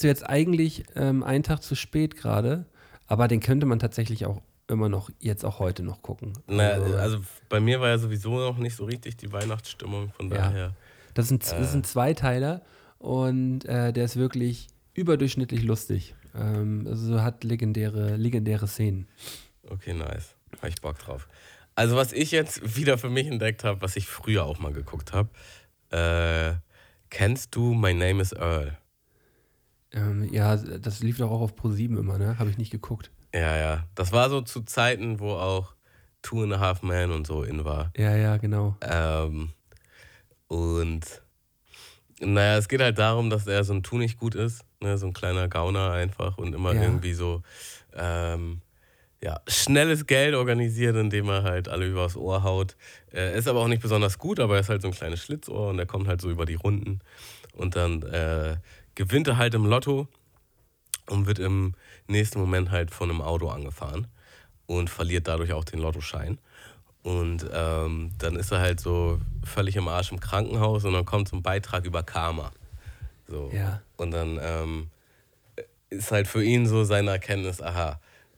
du jetzt eigentlich einen Tag zu spät gerade, aber den könnte man tatsächlich auch immer noch, jetzt auch heute noch gucken. Naja, also bei mir war ja sowieso noch nicht so richtig die Weihnachtsstimmung, von daher. Ja. Das ist ein Zweiteiler und der ist wirklich überdurchschnittlich lustig. Also hat legendäre Szenen. Okay, nice. Habe ich Bock drauf. Also was ich jetzt wieder für mich entdeckt habe, was ich früher auch mal geguckt habe, kennst du My Name is Earl? Ja, das lief doch auch auf Pro 7 immer, ne? Habe ich nicht geguckt. Ja. Das war so zu Zeiten, wo auch Two and a Half Men und so in war. Ja, genau. Und naja, es geht halt darum, dass er so ein Tu nicht gut ist, ne? So ein kleiner Gauner einfach und immer irgendwie so schnelles Geld organisiert, indem er halt alle übers Ohr haut. Ist aber auch nicht besonders gut, aber er ist halt so ein kleines Schlitzohr und er kommt halt so über die Runden. Und dann gewinnt er halt im Lotto und wird im nächsten Moment halt von einem Auto angefahren und verliert dadurch auch den Lottoschein. Und dann ist er halt so völlig im Arsch im Krankenhaus und dann kommt so ein Beitrag über Karma. So. Ja. Und dann ist halt für ihn so seine Erkenntnis,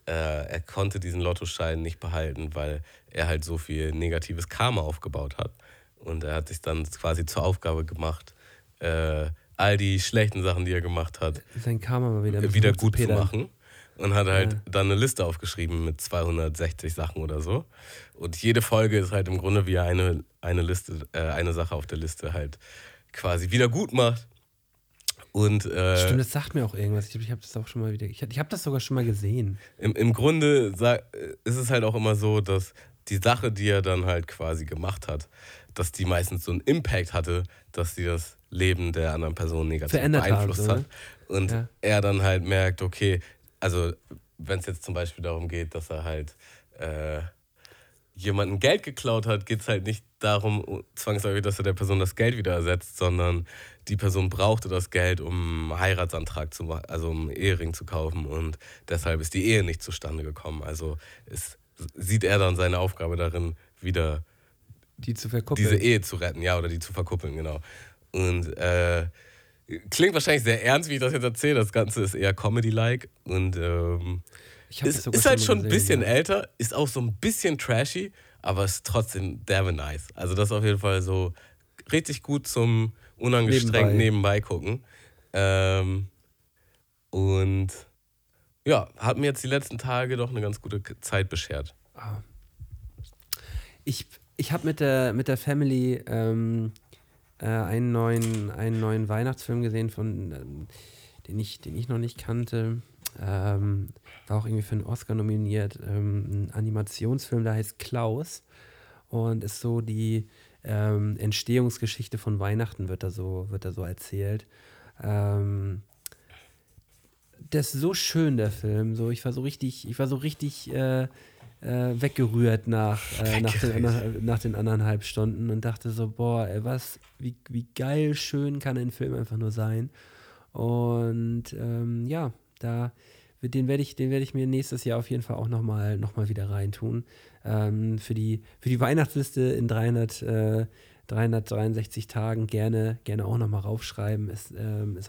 er konnte diesen Lottoschein nicht behalten, weil er halt so viel negatives Karma aufgebaut hat. Und er hat sich dann quasi zur Aufgabe gemacht, all die schlechten Sachen, die er gemacht hat, sein Karma mal wieder gut zu machen. Und hat halt dann eine Liste aufgeschrieben mit 260 Sachen oder so. Und jede Folge ist halt im Grunde, wie er eine Sache auf der Liste halt quasi wieder gut macht. Und, stimmt, das sagt mir auch irgendwas. Ich habe das auch schon mal wieder. Ich habe das sogar schon mal gesehen. Im Grunde ist es halt auch immer so, dass die Sache, die er dann halt quasi gemacht hat, dass die meistens so einen Impact hatte, dass sie das Leben der anderen Person negativ beeinflusst hat. Und er dann halt merkt, okay, also wenn es jetzt zum Beispiel darum geht, dass er halt jemandem Geld geklaut hat, geht es halt nicht darum, zwangsläufig, dass er der Person das Geld wieder ersetzt, sondern die Person brauchte das Geld, um einen Heiratsantrag zu machen, also um einen Ehering zu kaufen und deshalb ist die Ehe nicht zustande gekommen. Also sieht er dann seine Aufgabe darin, wieder diese Ehe zu retten, ja, oder die zu verkuppeln, genau. Und klingt wahrscheinlich sehr ernst, wie ich das jetzt erzähle. Das Ganze ist eher Comedy-like und ist halt schon ein bisschen älter, ist auch so ein bisschen trashy, aber ist trotzdem derbe nice. Also das ist auf jeden Fall so richtig gut zum unangestrengt nebenbei gucken. Und ja, hat mir jetzt die letzten Tage doch eine ganz gute Zeit beschert. Ich habe mit der Family einen neuen Weihnachtsfilm gesehen, den ich noch nicht kannte. War auch irgendwie für einen Oscar nominiert. Ein Animationsfilm, der heißt Klaus und ist so die Entstehungsgeschichte von Weihnachten wird da so erzählt. Das ist so schön, der Film. So, ich war so richtig weggerührt nach den 1,5 Stunden und dachte so, boah, ey, wie geil schön kann ein Film einfach nur sein. Und den werde ich mir nächstes Jahr auf jeden Fall auch noch mal wieder reintun. Für die Weihnachtsliste in 363 Tagen gerne auch noch mal raufschreiben. Ist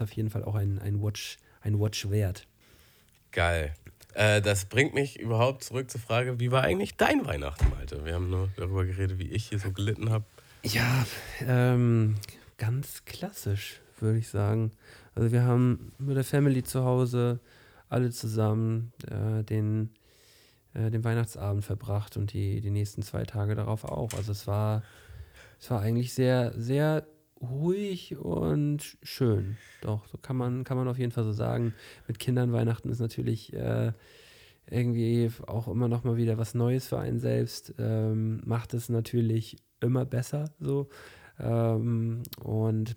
auf jeden Fall auch ein Watch wert. Geil. Das bringt mich überhaupt zurück zur Frage, wie war eigentlich dein Weihnachten, Malte? Wir haben nur darüber geredet, wie ich hier so gelitten habe. Ja, ganz klassisch, würde ich sagen. Also wir haben mit der Family zu Hause alle zusammen den Weihnachtsabend verbracht und die nächsten 2 Tage darauf auch. Also es war eigentlich sehr, sehr ruhig und schön. Doch, so kann man auf jeden Fall so sagen. Mit Kindern Weihnachten ist natürlich irgendwie auch immer noch mal wieder was Neues für einen selbst. Macht es natürlich immer besser so. Und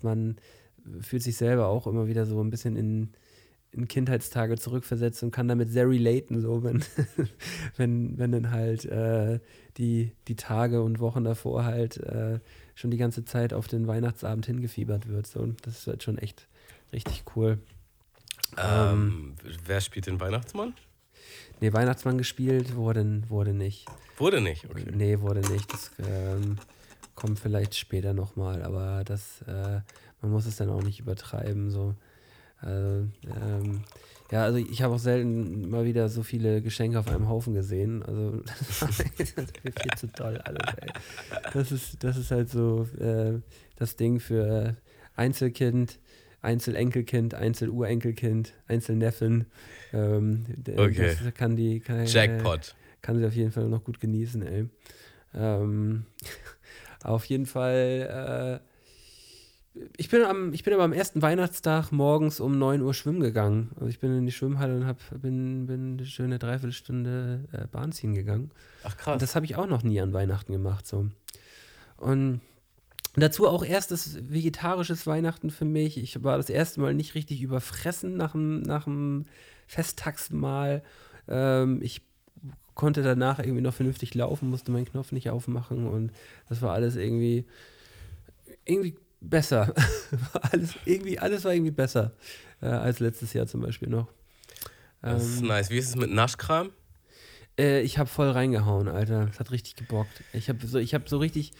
man fühlt sich selber auch immer wieder so ein bisschen in Kindheitstage zurückversetzt und kann damit sehr relaten, so wenn dann halt die Tage und Wochen davor halt schon die ganze Zeit auf den Weihnachtsabend hingefiebert wird. So. Das ist halt schon echt richtig cool. Wer spielt den Weihnachtsmann? Nee, Weihnachtsmann gespielt wurde nicht. Wurde nicht, okay. Nee, wurde nicht. Das kommt vielleicht später nochmal, aber das man muss es dann auch nicht übertreiben, so. Also, also ich habe auch selten mal wieder so viele Geschenke auf einem Haufen gesehen. Also das war viel zu doll alles, ey. Das ist halt so das Ding für Einzelkind, Einzelenkelkind, Einzelurenkelkind, Einzelneffin. Okay. Das kann Jackpot. Kann sie auf jeden Fall noch gut genießen, ey. Auf jeden Fall... Ich bin aber am ersten Weihnachtstag morgens um 9 Uhr schwimmen gegangen. Also ich bin in die Schwimmhalle und bin eine schöne Dreiviertelstunde Bahn ziehen gegangen. Ach krass. Und das habe ich auch noch nie an Weihnachten gemacht. So. Und dazu auch erstes vegetarisches Weihnachten für mich. Ich war das erste Mal nicht richtig überfressen nach dem Festtagsmahl. Ich konnte danach irgendwie noch vernünftig laufen, musste meinen Knopf nicht aufmachen. Und das war alles irgendwie besser. Alles war irgendwie besser als letztes Jahr zum Beispiel noch. Das ist nice. Wie ist es mit Naschkram? Ich habe voll reingehauen, Alter. Das hat richtig gebockt. Ich habe so richtig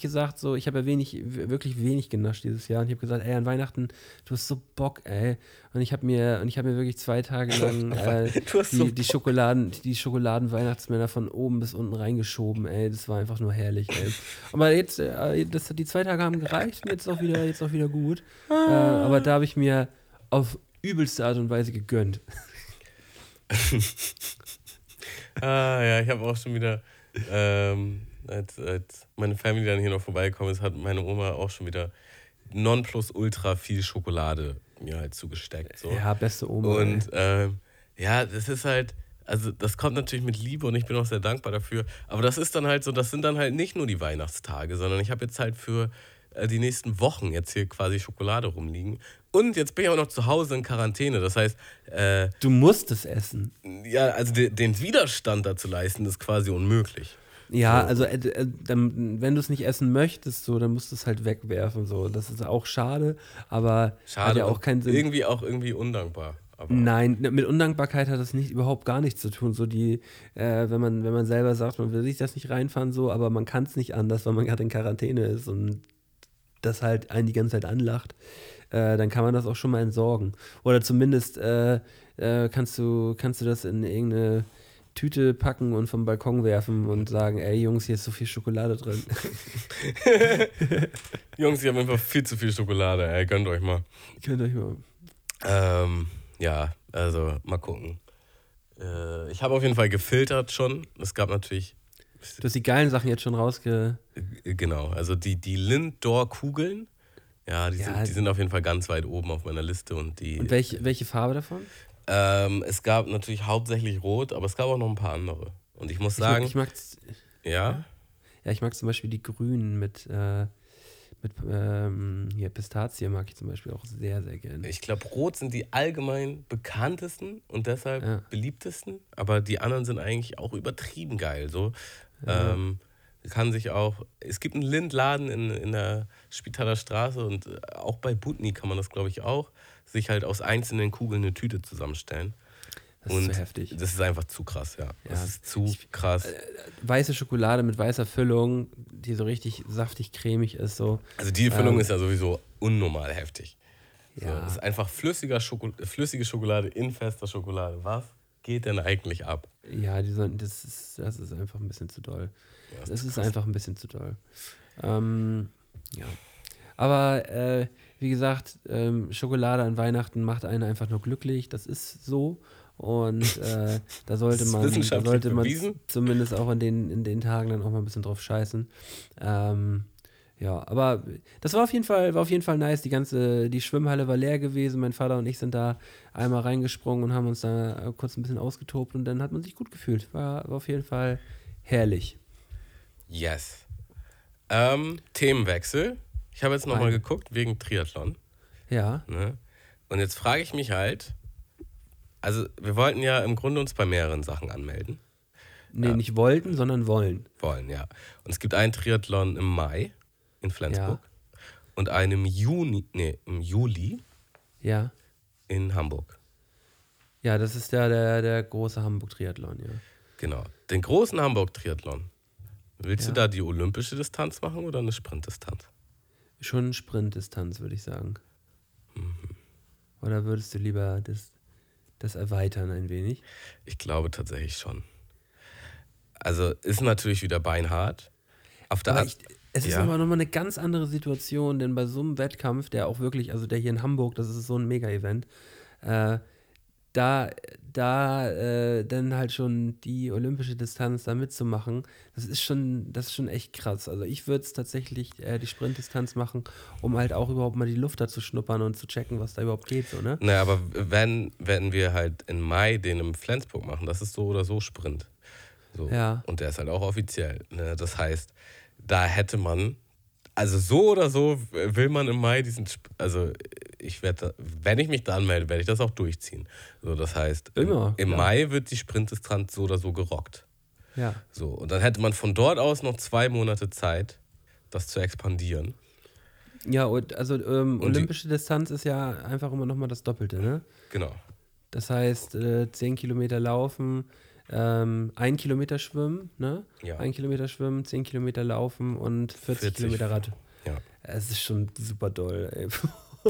gesagt, so, ich habe ja wirklich wenig genascht dieses Jahr. Und ich habe gesagt, ey, an Weihnachten, du hast so Bock, ey. Und ich habe mir wirklich 2 Tage lang die Schokoladen-Weihnachtsmänner von oben bis unten reingeschoben, ey. Das war einfach nur herrlich, ey. Aber jetzt, die 2 Tage haben gereicht und jetzt auch wieder gut. Aber da habe ich mir auf übelste Art und Weise gegönnt. Ja, ich habe auch schon wieder, als meine Family dann hier noch vorbeigekommen ist, hat meine Oma auch schon wieder nonplusultra viel Schokolade mir halt zugesteckt. So. Ja, beste Oma. Und das ist halt, also das kommt natürlich mit Liebe und ich bin auch sehr dankbar dafür, aber das ist dann halt so, das sind dann halt nicht nur die Weihnachtstage, sondern ich habe jetzt halt für die nächsten Wochen jetzt hier quasi Schokolade rumliegen. Und jetzt bin ich auch noch zu Hause in Quarantäne. Das heißt... du musst es essen. Ja, also den Widerstand dazu leisten, ist quasi unmöglich. Ja, so. Also wenn du es nicht essen möchtest, so, dann musst du es halt wegwerfen. So. Das ist auch schade, aber hat ja auch keinen Sinn. Irgendwie undankbar. Aber nein, mit Undankbarkeit hat das überhaupt gar nichts zu tun. So wenn man selber sagt, man will sich das nicht reinfahren, so, aber man kann es nicht anders, weil man gerade in Quarantäne ist und das halt einen die ganze Zeit anlacht, dann kann man das auch schon mal entsorgen. Oder zumindest kannst du das in irgendeine Tüte packen und vom Balkon werfen und sagen, ey Jungs, hier ist so viel Schokolade drin. Jungs, ihr habt einfach viel zu viel Schokolade, ey, gönnt euch mal. Ja, also mal gucken. Ich habe auf jeden Fall gefiltert schon. Es gab natürlich... Du hast die geilen Sachen jetzt schon Genau, also die Lindor-Kugeln, ja, die sind auf jeden Fall ganz weit oben auf meiner Liste. Und welche Farbe davon? Es gab natürlich hauptsächlich rot, aber es gab auch noch ein paar andere. Und ich muss sagen... Ich mag zum Beispiel die grünen mit Pistazie mag ich zum Beispiel auch sehr, sehr gerne. Ich glaube, rot sind die allgemein bekanntesten und deshalb beliebtesten, aber die anderen sind eigentlich auch übertrieben geil. So. Ja. Es gibt einen Lindladen in der Spitaler Straße und auch bei Butni kann man das, glaube ich, auch, sich halt aus einzelnen Kugeln eine Tüte zusammenstellen. Das ist zu heftig. Das ist einfach zu krass, ja. Das ist zu krass. Weiße Schokolade mit weißer Füllung, die so richtig saftig cremig ist. So. Also die Füllung ist ja sowieso unnormal heftig. Ja. So, das ist einfach flüssige Schokolade in fester Schokolade. Was geht denn eigentlich ab? Ja, die sollten, das ist einfach ein bisschen zu doll. Ja, das ist einfach ein bisschen zu doll. Ja. Aber wie gesagt, Schokolade an Weihnachten macht einen einfach nur glücklich. Das ist so. Und da sollte man zumindest auch in den Tagen dann auch mal ein bisschen drauf scheißen. Ja, aber das war auf jeden Fall nice. Die Schwimmhalle war leer gewesen. Mein Vater und ich sind da einmal reingesprungen und haben uns da kurz ein bisschen ausgetobt und dann hat man sich gut gefühlt. War auf jeden Fall herrlich. Yes. Themenwechsel. Ich habe jetzt nochmal geguckt wegen Triathlon. Ja. Ne? Und jetzt frage ich mich halt, also wir wollten ja im Grunde uns bei mehreren Sachen anmelden. Nee, nicht wollten, sondern wollen. Wollen, ja. Und es gibt einen Triathlon im Mai in Flensburg und einen im Juli in Hamburg. Ja, das ist der große Hamburg-Triathlon, ja. Genau, den großen Hamburg-Triathlon. Willst du da die olympische Distanz machen oder eine Sprintdistanz? Schon Sprintdistanz, würde ich sagen. Mhm. Oder würdest du lieber das erweitern ein wenig? Ich glaube tatsächlich schon. Also ist natürlich wieder beinhart. Es ist aber nochmal eine ganz andere Situation, denn bei so einem Wettkampf, der auch wirklich, also der hier in Hamburg, das ist so ein Mega-Event, dann halt schon die olympische Distanz da mitzumachen, das ist schon echt krass. Also ich würde es tatsächlich die Sprintdistanz machen, um halt auch überhaupt mal die Luft da zu schnuppern und zu checken, was da überhaupt geht, so, ne? Naja, aber wenn wir halt im Mai den im Flensburg machen, das ist so oder so Sprint. So. Ja. Und der ist halt auch offiziell, ne? Das heißt, da hätte man, also so oder so will man im Mai wenn ich mich da anmelde, werde ich das auch durchziehen. So, das heißt, im Mai wird die Sprintdistanz so oder so gerockt. Ja. So, und dann hätte man von dort aus noch 2 Monate Zeit, das zu expandieren. Ja, und also olympische Distanz ist ja einfach immer nochmal das Doppelte, ne? Genau. Das heißt, 10 Kilometer laufen, 1 Kilometer schwimmen, ne? Ja. 1 Kilometer schwimmen, 10 Kilometer laufen und 40 Kilometer Rad. Ja. Es ist schon super doll, ey.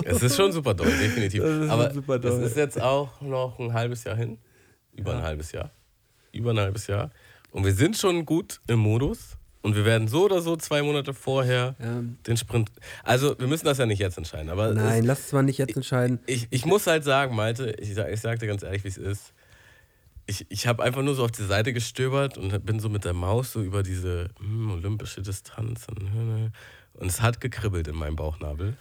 Es ist schon super doll, definitiv. Aber es ist jetzt auch noch ein halbes Jahr hin. Über ein halbes Jahr. Und wir sind schon gut im Modus. Und wir werden so oder so 2 Monate vorher den Sprint... Also wir müssen das ja nicht jetzt entscheiden. Aber nein, lass es mal nicht jetzt entscheiden. Ich muss halt sagen, Malte, ich sag dir ganz ehrlich, wie es ist. Ich habe einfach nur so auf die Seite gestöbert und bin so mit der Maus so über diese olympische Distanz und es hat gekribbelt in meinem Bauchnabel,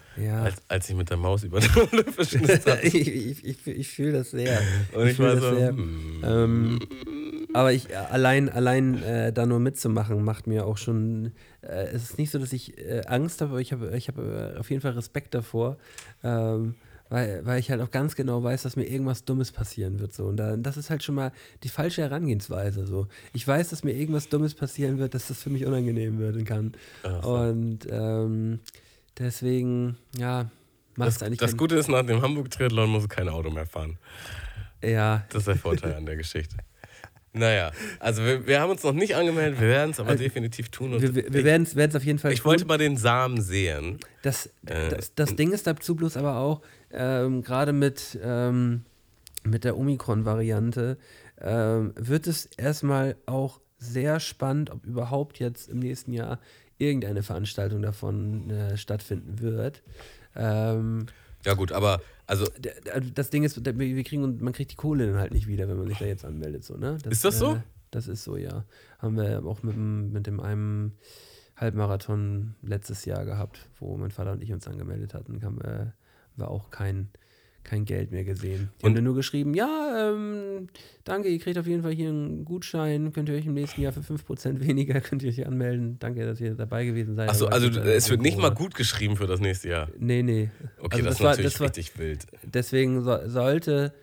als ich mit der Maus über die olympische Distanz... ich fühle das sehr. Und ich war so... aber ich allein da nur mitzumachen, macht mir auch schon... es ist nicht so, dass ich Angst habe, aber ich habe auf jeden Fall Respekt davor, weil ich halt auch ganz genau weiß, dass mir irgendwas Dummes passieren wird. So. Und das ist halt schon mal die falsche Herangehensweise. So. Ich weiß, dass mir irgendwas Dummes passieren wird, dass das für mich unangenehm werden kann. Ach, und deswegen, macht es eigentlich... Das Gute ist, nach dem Hamburg-Triathlon muss kein Auto mehr fahren. Ja. Das ist der Vorteil an der Geschichte. Naja, also wir haben uns noch nicht angemeldet, wir werden es aber definitiv tun. Und wir werden es auf jeden Fall tun. Ich wollte mal den Samen säen. Das Ding ist dazu bloß aber auch, gerade mit der Omikron-Variante, wird es erstmal auch sehr spannend, ob überhaupt jetzt im nächsten Jahr irgendeine Veranstaltung davon stattfinden wird. Ja gut, aber also das Ding ist, man kriegt die Kohle dann halt nicht wieder, wenn man sich da jetzt anmeldet, so, ne? Ist das so? Das ist so, ja. Haben wir auch mit dem einen Halbmarathon letztes Jahr gehabt, wo mein Vater und ich uns angemeldet hatten, haben wir auch kein Geld mehr gesehen. Die haben dann nur geschrieben, danke, ihr kriegt auf jeden Fall hier einen Gutschein, könnt ihr euch im nächsten Jahr für 5% weniger, könnt ihr euch hier anmelden, danke, dass ihr dabei gewesen seid. Achso, also es wird nicht mal gut geschrieben für das nächste Jahr? Nee. Okay, also das war richtig wild. Deswegen sollte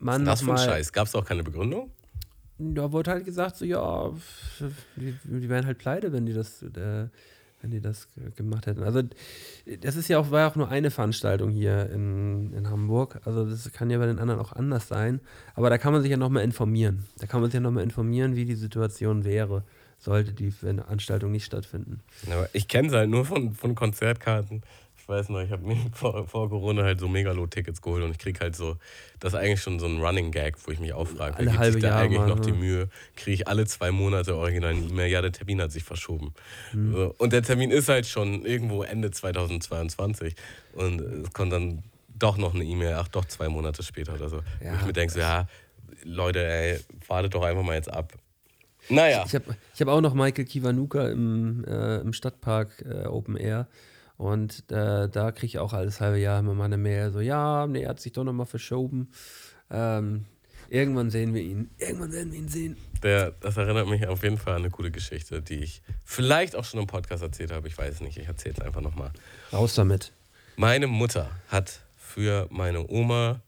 man nochmal... Was ist das für ein Scheiß? Gab es auch keine Begründung? Da wurde halt gesagt, so die wären halt pleite, wenn die das gemacht hätten. Also das ist ja auch, war ja auch nur eine Veranstaltung hier in Hamburg. Also das kann ja bei den anderen auch anders sein. Aber da kann man sich ja nochmal informieren. Wie die Situation wäre, sollte die Veranstaltung nicht stattfinden. Aber ich kenne es halt nur von Konzertkarten Ich weiß noch, ich habe mir vor Corona halt so Megalo-Tickets geholt und ich kriege halt so, das ist eigentlich schon so ein Running Gag, wo ich mich auch frage, wer gibt sich da eigentlich noch die Mühe? Kriege ich alle 2 Monate original eine E-Mail? Ja, der Termin hat sich verschoben. Mhm. So, und der Termin ist halt schon irgendwo Ende 2022 und es kommt dann doch noch eine E-Mail, ach doch, 2 Monate später oder so. Ja, wo ich mir denke, so, ja, Leute, ey, wartet doch einfach mal jetzt ab. Naja. Ich hab auch noch Michael Kiwanuka im Stadtpark Open Air und da kriege ich auch alles halbe Jahr immer mal eine Mail so, ja, nee, er hat sich doch nochmal verschoben. Irgendwann sehen wir ihn. Irgendwann werden wir ihn sehen. Das erinnert mich auf jeden Fall an eine coole Geschichte, die ich vielleicht auch schon im Podcast erzählt habe. Ich weiß nicht, ich erzähle es einfach nochmal. Raus damit. Meine Mutter hat für meine Oma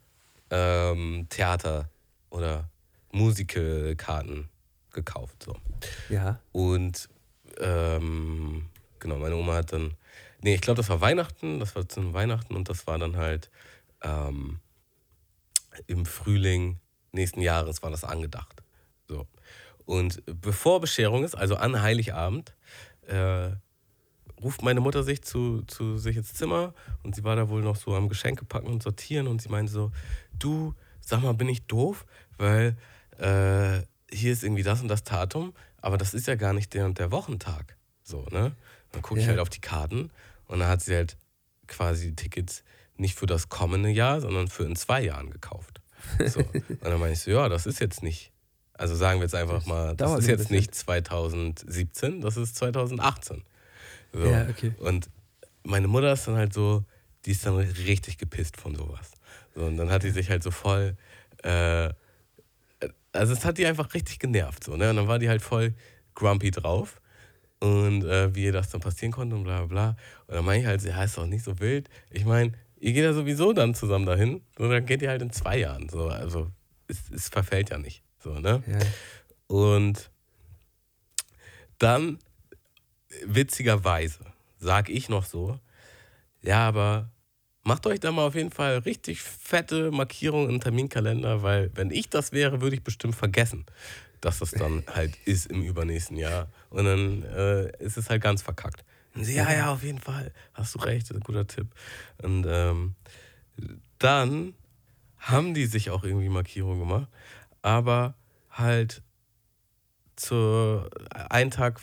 Theater- oder Musical-Karten gekauft. So. Ja. Und genau, meine Oma hat dann, nee, ich glaube, das war zu Weihnachten und das war dann halt im Frühling nächsten Jahres war das angedacht. So. Und bevor Bescherung ist, also an Heiligabend, ruft meine Mutter sich zu sich ins Zimmer und sie war da wohl noch so am Geschenke packen und sortieren und sie meinte so, du, sag mal, bin ich doof, weil hier ist irgendwie das und das Datum, aber das ist ja gar nicht der und der Wochentag. So, ne? Dann gucke ich halt auf die Karten und dann hat sie halt quasi die Tickets nicht für das kommende Jahr, sondern für in 2 Jahren gekauft. So. Und dann meine ich so, ja, das ist jetzt nicht, also sagen wir jetzt einfach mal, das ist jetzt nicht 2017, das ist 2018. So. Ja, okay. Und meine Mutter ist dann halt so, die ist dann richtig gepisst von sowas. So, und dann hat die sich halt so voll, also es hat die einfach richtig genervt. So, ne? Und dann war die halt voll grumpy drauf. Und wie ihr das dann passieren konnte und bla bla bla. Und dann meine ich halt, ja, ist doch nicht so wild. Ich meine, ihr geht ja sowieso dann zusammen dahin. Und dann geht ihr halt in 2 Jahren. So. Also es verfällt ja nicht. So, ne? Ja. Und dann, witzigerweise, sag ich noch so, ja, aber macht euch da mal auf jeden Fall richtig fette Markierungen im Terminkalender, weil wenn ich das wäre, würde ich bestimmt vergessen, dass das dann halt ist im übernächsten Jahr. Und dann ist es halt ganz verkackt. Und sie, ja, auf jeden Fall, hast du recht, ein guter Tipp. Und dann haben die sich auch irgendwie Markierungen gemacht, aber halt zu einen Tag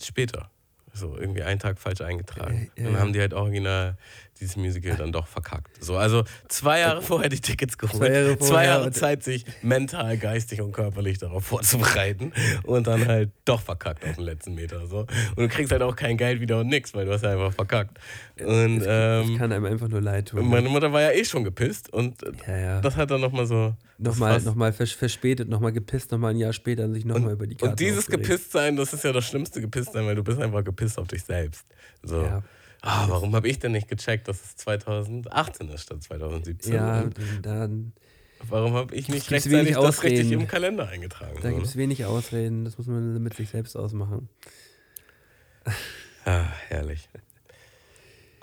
später. So, irgendwie einen Tag falsch eingetragen. Ja, dann haben die halt original dieses Musical dann doch verkackt. So, also 2 Jahre vorher die Tickets geholt, 2 Jahre Zeit, sich mental, geistig und körperlich darauf vorzubereiten und dann halt doch verkackt auf den letzten Meter. So. Und du kriegst halt auch kein Geld wieder und nix, weil du hast ja einfach verkackt. Und ich kann einem einfach nur leid tun. Meine Mutter war ja eh schon gepisst und das hat dann nochmal so... Nochmal verspätet, nochmal gepisst, nochmal ein Jahr später und sich nochmal über die Karte und dieses aufgeregt. Gepisstsein, das ist ja das schlimmste Gepisstsein, weil du bist einfach gepisst auf dich selbst. So. Ja. Warum habe ich denn nicht gecheckt, dass es 2018 ist statt 2017? Ja, dann... Warum habe ich nicht rechtzeitig das richtig im Kalender eingetragen? Da gibt es wenig Ausreden, das muss man mit sich selbst ausmachen. Ah, herrlich.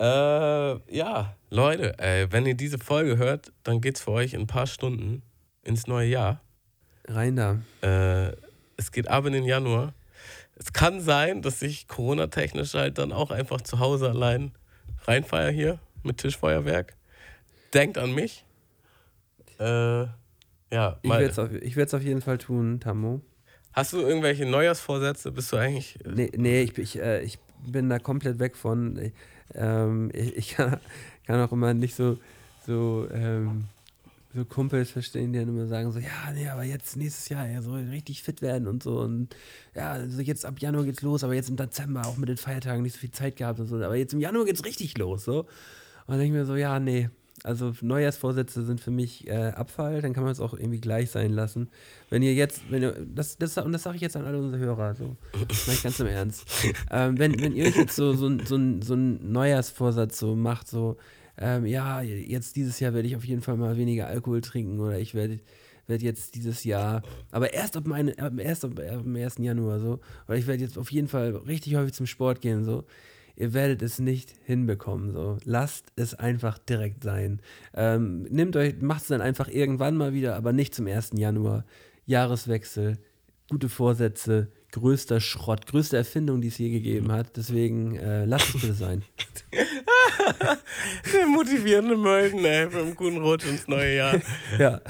Ja, Leute, ey, wenn ihr diese Folge hört, dann geht's für euch in ein paar Stunden ins neue Jahr. Rein da. Es geht ab in den Januar. Es kann sein, dass ich Corona-technisch halt dann auch einfach zu Hause allein reinfeier hier mit Tischfeuerwerk. Denkt an mich. Ja, ich werde es auf jeden Fall tun, Tammo. Hast du irgendwelche Neujahrsvorsätze? Bist du eigentlich... Nee, ich bin da komplett weg von. Ich kann auch immer nicht so Kumpels verstehen, die dann immer sagen so, ja, nee, aber jetzt nächstes Jahr ja so richtig fit werden und so und ja, also jetzt ab Januar geht's los, aber jetzt im Dezember auch mit den Feiertagen nicht so viel Zeit gehabt und so, aber jetzt im Januar geht's richtig los, so. Und dann denke ich mir so, ja, nee, also Neujahrsvorsätze sind für mich Abfall, dann kann man es auch irgendwie gleich sein lassen. Das sage ich jetzt an alle unsere Hörer, so, vielleicht ganz im Ernst. Wenn ihr euch jetzt so einen Neujahrsvorsatz so macht, so, ja, jetzt dieses Jahr werde ich auf jeden Fall mal weniger Alkohol trinken oder ich werde jetzt dieses Jahr, aber erst ab dem 1. Januar so, oder ich werde jetzt auf jeden Fall richtig häufig zum Sport gehen so. Ihr werdet es nicht hinbekommen so. Lasst es einfach direkt sein. Macht es dann einfach irgendwann mal wieder, aber nicht zum 1. Januar. Jahreswechsel, gute Vorsätze, größter Schrott, größte Erfindung, die es je gegeben hat. Deswegen lasst es bitte sein. Motivierende Mölden, ey, für einen guten Rutsch ins neue Jahr. Ja.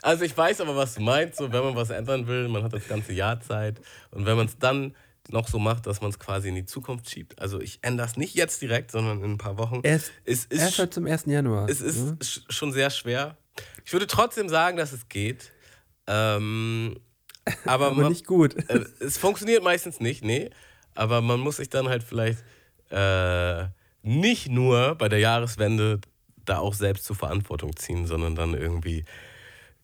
Also ich weiß aber, was du meinst, so, wenn man was ändern will, man hat das ganze Jahr Zeit und wenn man es dann noch so macht, dass man es quasi in die Zukunft schiebt. Also ich ändere es nicht jetzt direkt, sondern in ein paar Wochen. Erst halt zum 1. Januar. Es ist schon sehr schwer. Ich würde trotzdem sagen, dass es geht. Aber nicht gut. Es funktioniert meistens nicht, nee. Aber man muss sich dann halt vielleicht nicht nur bei der Jahreswende da auch selbst zur Verantwortung ziehen, sondern dann irgendwie,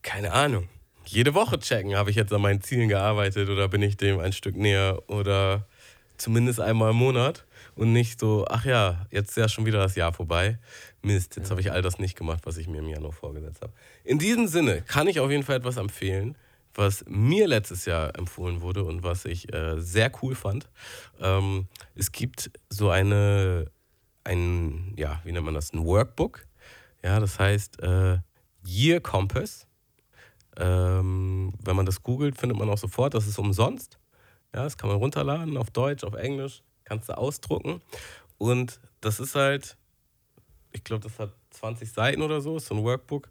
keine Ahnung, jede Woche checken, habe ich jetzt an meinen Zielen gearbeitet oder bin ich dem ein Stück näher oder zumindest einmal im Monat und nicht so, ach ja, jetzt ist ja schon wieder das Jahr vorbei. Mist, jetzt habe ich all das nicht gemacht, was ich mir im Januar vorgesetzt habe. In diesem Sinne kann ich auf jeden Fall etwas empfehlen, was mir letztes Jahr empfohlen wurde und was ich sehr cool fand. Es gibt so ein Workbook. Ja, das heißt Year Compass. Wenn man das googelt, findet man auch sofort, das ist umsonst. Ja, das kann man runterladen, auf Deutsch, auf Englisch, kannst du ausdrucken. Und das ist halt, ich glaube, das hat 20 Seiten oder so, ist so ein Workbook.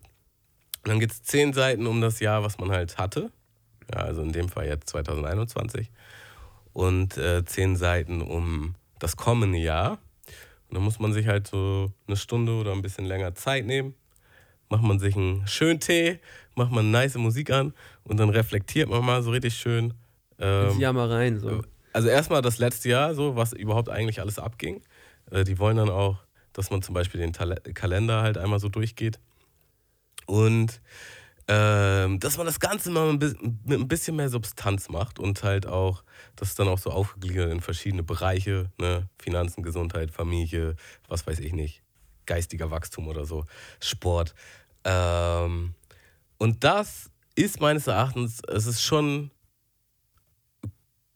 Und dann gibt es 10 Seiten um das Jahr, was man halt hatte. Ja, also in dem Fall jetzt 2021. Und 10 Seiten um das kommende Jahr. Und dann muss man sich halt so eine Stunde oder ein bisschen länger Zeit nehmen. Macht man sich einen schönen Tee, macht man nice Musik an und dann reflektiert man mal so richtig schön. Das Jahr mal rein. So. Also erstmal das letzte Jahr, so, was überhaupt eigentlich alles abging. Die wollen dann auch, dass man zum Beispiel den Kalender halt einmal so durchgeht. Und dass man das Ganze mal mit ein bisschen mehr Substanz macht und halt auch, das ist dann auch so aufgegliedert in verschiedene Bereiche, ne? Finanzen, Gesundheit, Familie, was weiß ich nicht, geistiger Wachstum oder so, Sport. Und das ist meines Erachtens, es ist schon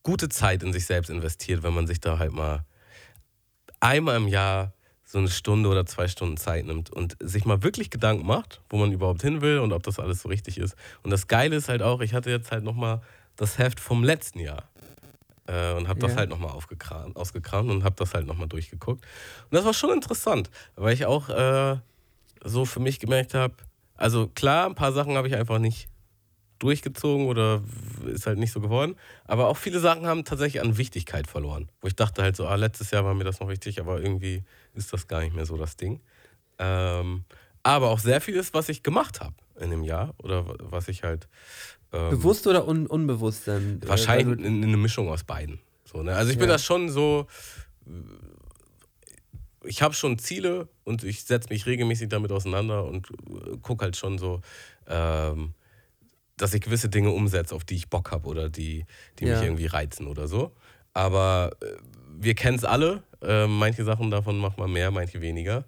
gute Zeit in sich selbst investiert, wenn man sich da halt mal einmal im Jahr so eine Stunde oder 2 Stunden Zeit nimmt und sich mal wirklich Gedanken macht, wo man überhaupt hin will und ob das alles so richtig ist. Und das Geile ist halt auch, ich hatte jetzt halt nochmal das Heft vom letzten Jahr und habe das halt nochmal ausgekramt und habe das halt nochmal durchgeguckt. Und das war schon interessant, weil ich auch so für mich gemerkt habe, also klar, ein paar Sachen habe ich einfach nicht durchgezogen oder ist halt nicht so geworden. Aber auch viele Sachen haben tatsächlich an Wichtigkeit verloren. Wo ich dachte halt so, letztes Jahr war mir das noch wichtig, aber irgendwie ist das gar nicht mehr so das Ding. Aber auch sehr viel ist, was ich gemacht habe in dem Jahr oder was ich halt... bewusst oder unbewusst dann? Wahrscheinlich eine Mischung aus beiden. So, ne? Also ich bin das schon so... Ich habe schon Ziele und ich setze mich regelmäßig damit auseinander und gucke halt schon so... dass ich gewisse Dinge umsetze, auf die ich Bock habe oder die mich irgendwie reizen oder so. Aber wir kennen es alle. Manche Sachen davon macht man mehr, manche weniger.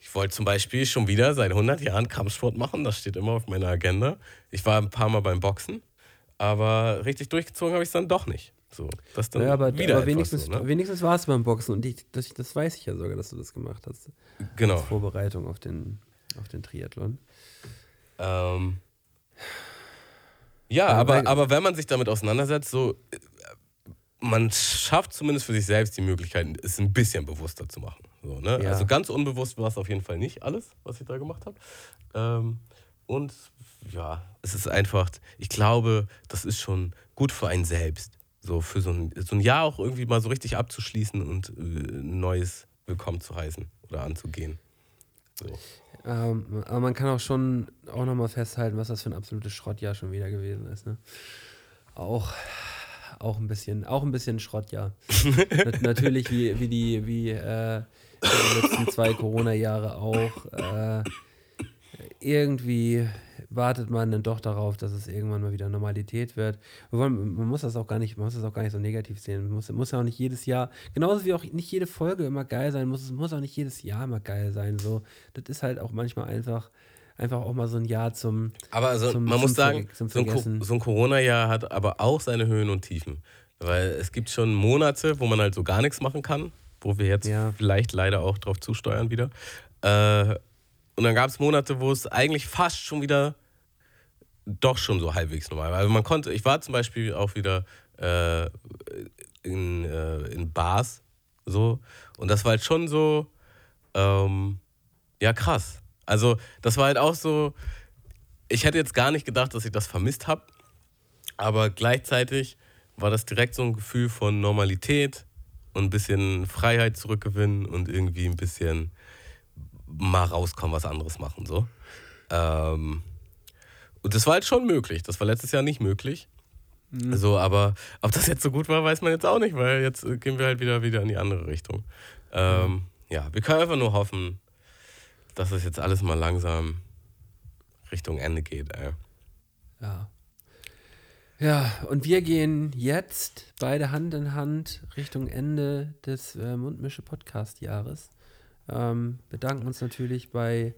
Ich wollte zum Beispiel schon wieder seit 100 Jahren Kampfsport machen. Das steht immer auf meiner Agenda. Ich war ein paar Mal beim Boxen, aber richtig durchgezogen habe ich es dann doch nicht. So, das dann aber wenigstens, so, ne? Wenigstens war es beim Boxen und das weiß ich ja sogar, dass du das gemacht hast. Genau. Als Vorbereitung auf den Triathlon. Ja, aber wenn man sich damit auseinandersetzt, so, man schafft zumindest für sich selbst die Möglichkeit, es ein bisschen bewusster zu machen. So, ne? Ja. Also ganz unbewusst war es auf jeden Fall nicht alles, was ich da gemacht habe. Und ja, es ist einfach, ich glaube, das ist schon gut für einen selbst. So für so ein Jahr auch irgendwie mal so richtig abzuschließen und Neues willkommen zu heißen oder anzugehen. So. Aber man kann auch nochmal festhalten, was das für ein absolutes Schrottjahr schon wieder gewesen ist. Ne? Auch ein bisschen Schrottjahr. Natürlich wie die letzten 2 Corona-Jahre auch. Irgendwie wartet man dann doch darauf, dass es irgendwann mal wieder Normalität wird. Man muss das auch gar nicht so negativ sehen. Muss ja auch nicht jedes Jahr, genauso wie auch nicht jede Folge immer geil sein, muss auch nicht jedes Jahr immer geil sein. So, das ist halt auch manchmal einfach auch mal so ein Jahr zum Vergessen. Aber also, so ein Corona-Jahr hat aber auch seine Höhen und Tiefen. Weil es gibt schon Monate, wo man halt so gar nichts machen kann, wo wir jetzt vielleicht leider auch drauf zusteuern wieder. Und dann gab es Monate, wo es eigentlich fast schon wieder doch schon so halbwegs normal war. Also ich war zum Beispiel auch wieder in Bars, So. Und das war halt schon so, ja, krass. Also, das war halt auch so, ich hätte jetzt gar nicht gedacht, dass ich das vermisst habe, aber gleichzeitig war das direkt so ein Gefühl von Normalität und ein bisschen Freiheit zurückgewinnen und irgendwie ein bisschen mal rauskommen, was anderes machen, so. Und das war halt schon möglich. Das war letztes Jahr nicht möglich. Mhm. So, aber ob das jetzt so gut war, weiß man jetzt auch nicht, weil jetzt gehen wir halt wieder in die andere Richtung. Ja, wir können einfach nur hoffen, dass es jetzt alles mal langsam Richtung Ende geht. Ey. Ja. Ja, und wir gehen jetzt beide Hand in Hand Richtung Ende des Mundmische-Podcast-Jahres. Bedanken uns natürlich bei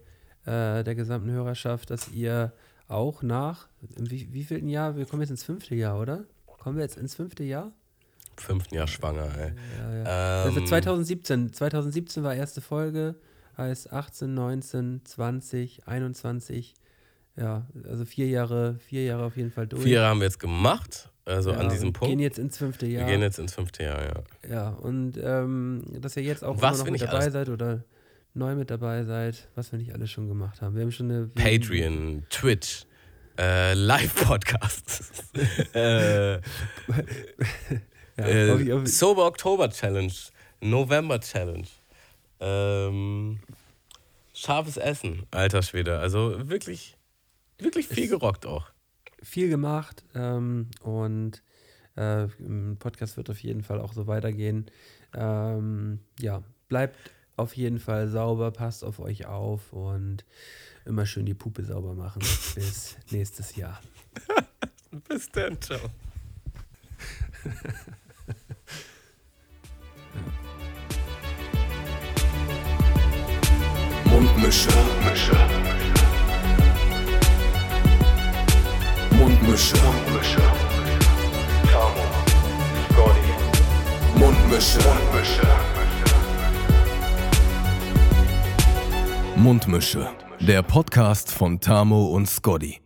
der gesamten Hörerschaft, dass ihr auch nach, wievielten Jahr, wir kommen jetzt ins 5. Jahr, oder? Kommen wir jetzt ins 5. Jahr? 5. Jahr schwanger, ey. Ja, ja. Also 2017 war erste Folge, heißt 18, 19, 20, 21, ja, also 4 Jahre auf jeden Fall durch. 4 Jahre haben wir jetzt gemacht, also ja, an diesem Punkt. Wir gehen jetzt ins 5. Jahr. Wir gehen jetzt ins 5. Jahr, ja. Ja, und dass ihr jetzt auch immer noch mit dabei seid oder neu mit dabei seid, was wir nicht alles schon gemacht haben. Wir haben schon eine Patreon, Twitch, Live-Podcast, Sober Oktober-Challenge, November-Challenge, scharfes Essen, alter Schwede. Also wirklich, wirklich viel gerockt auch. Viel gemacht und im Podcast wird auf jeden Fall auch so weitergehen. Ja, bleibt auf jeden Fall sauber, passt auf euch auf und immer schön die Puppe sauber machen. Bis nächstes Jahr. Bis dann, ciao. Mundmische. Mundmische. Mundmische. Tamo. Scotty. Mundmische. Mundmische. Mundmische, der Podcast von Tamo und Scotty.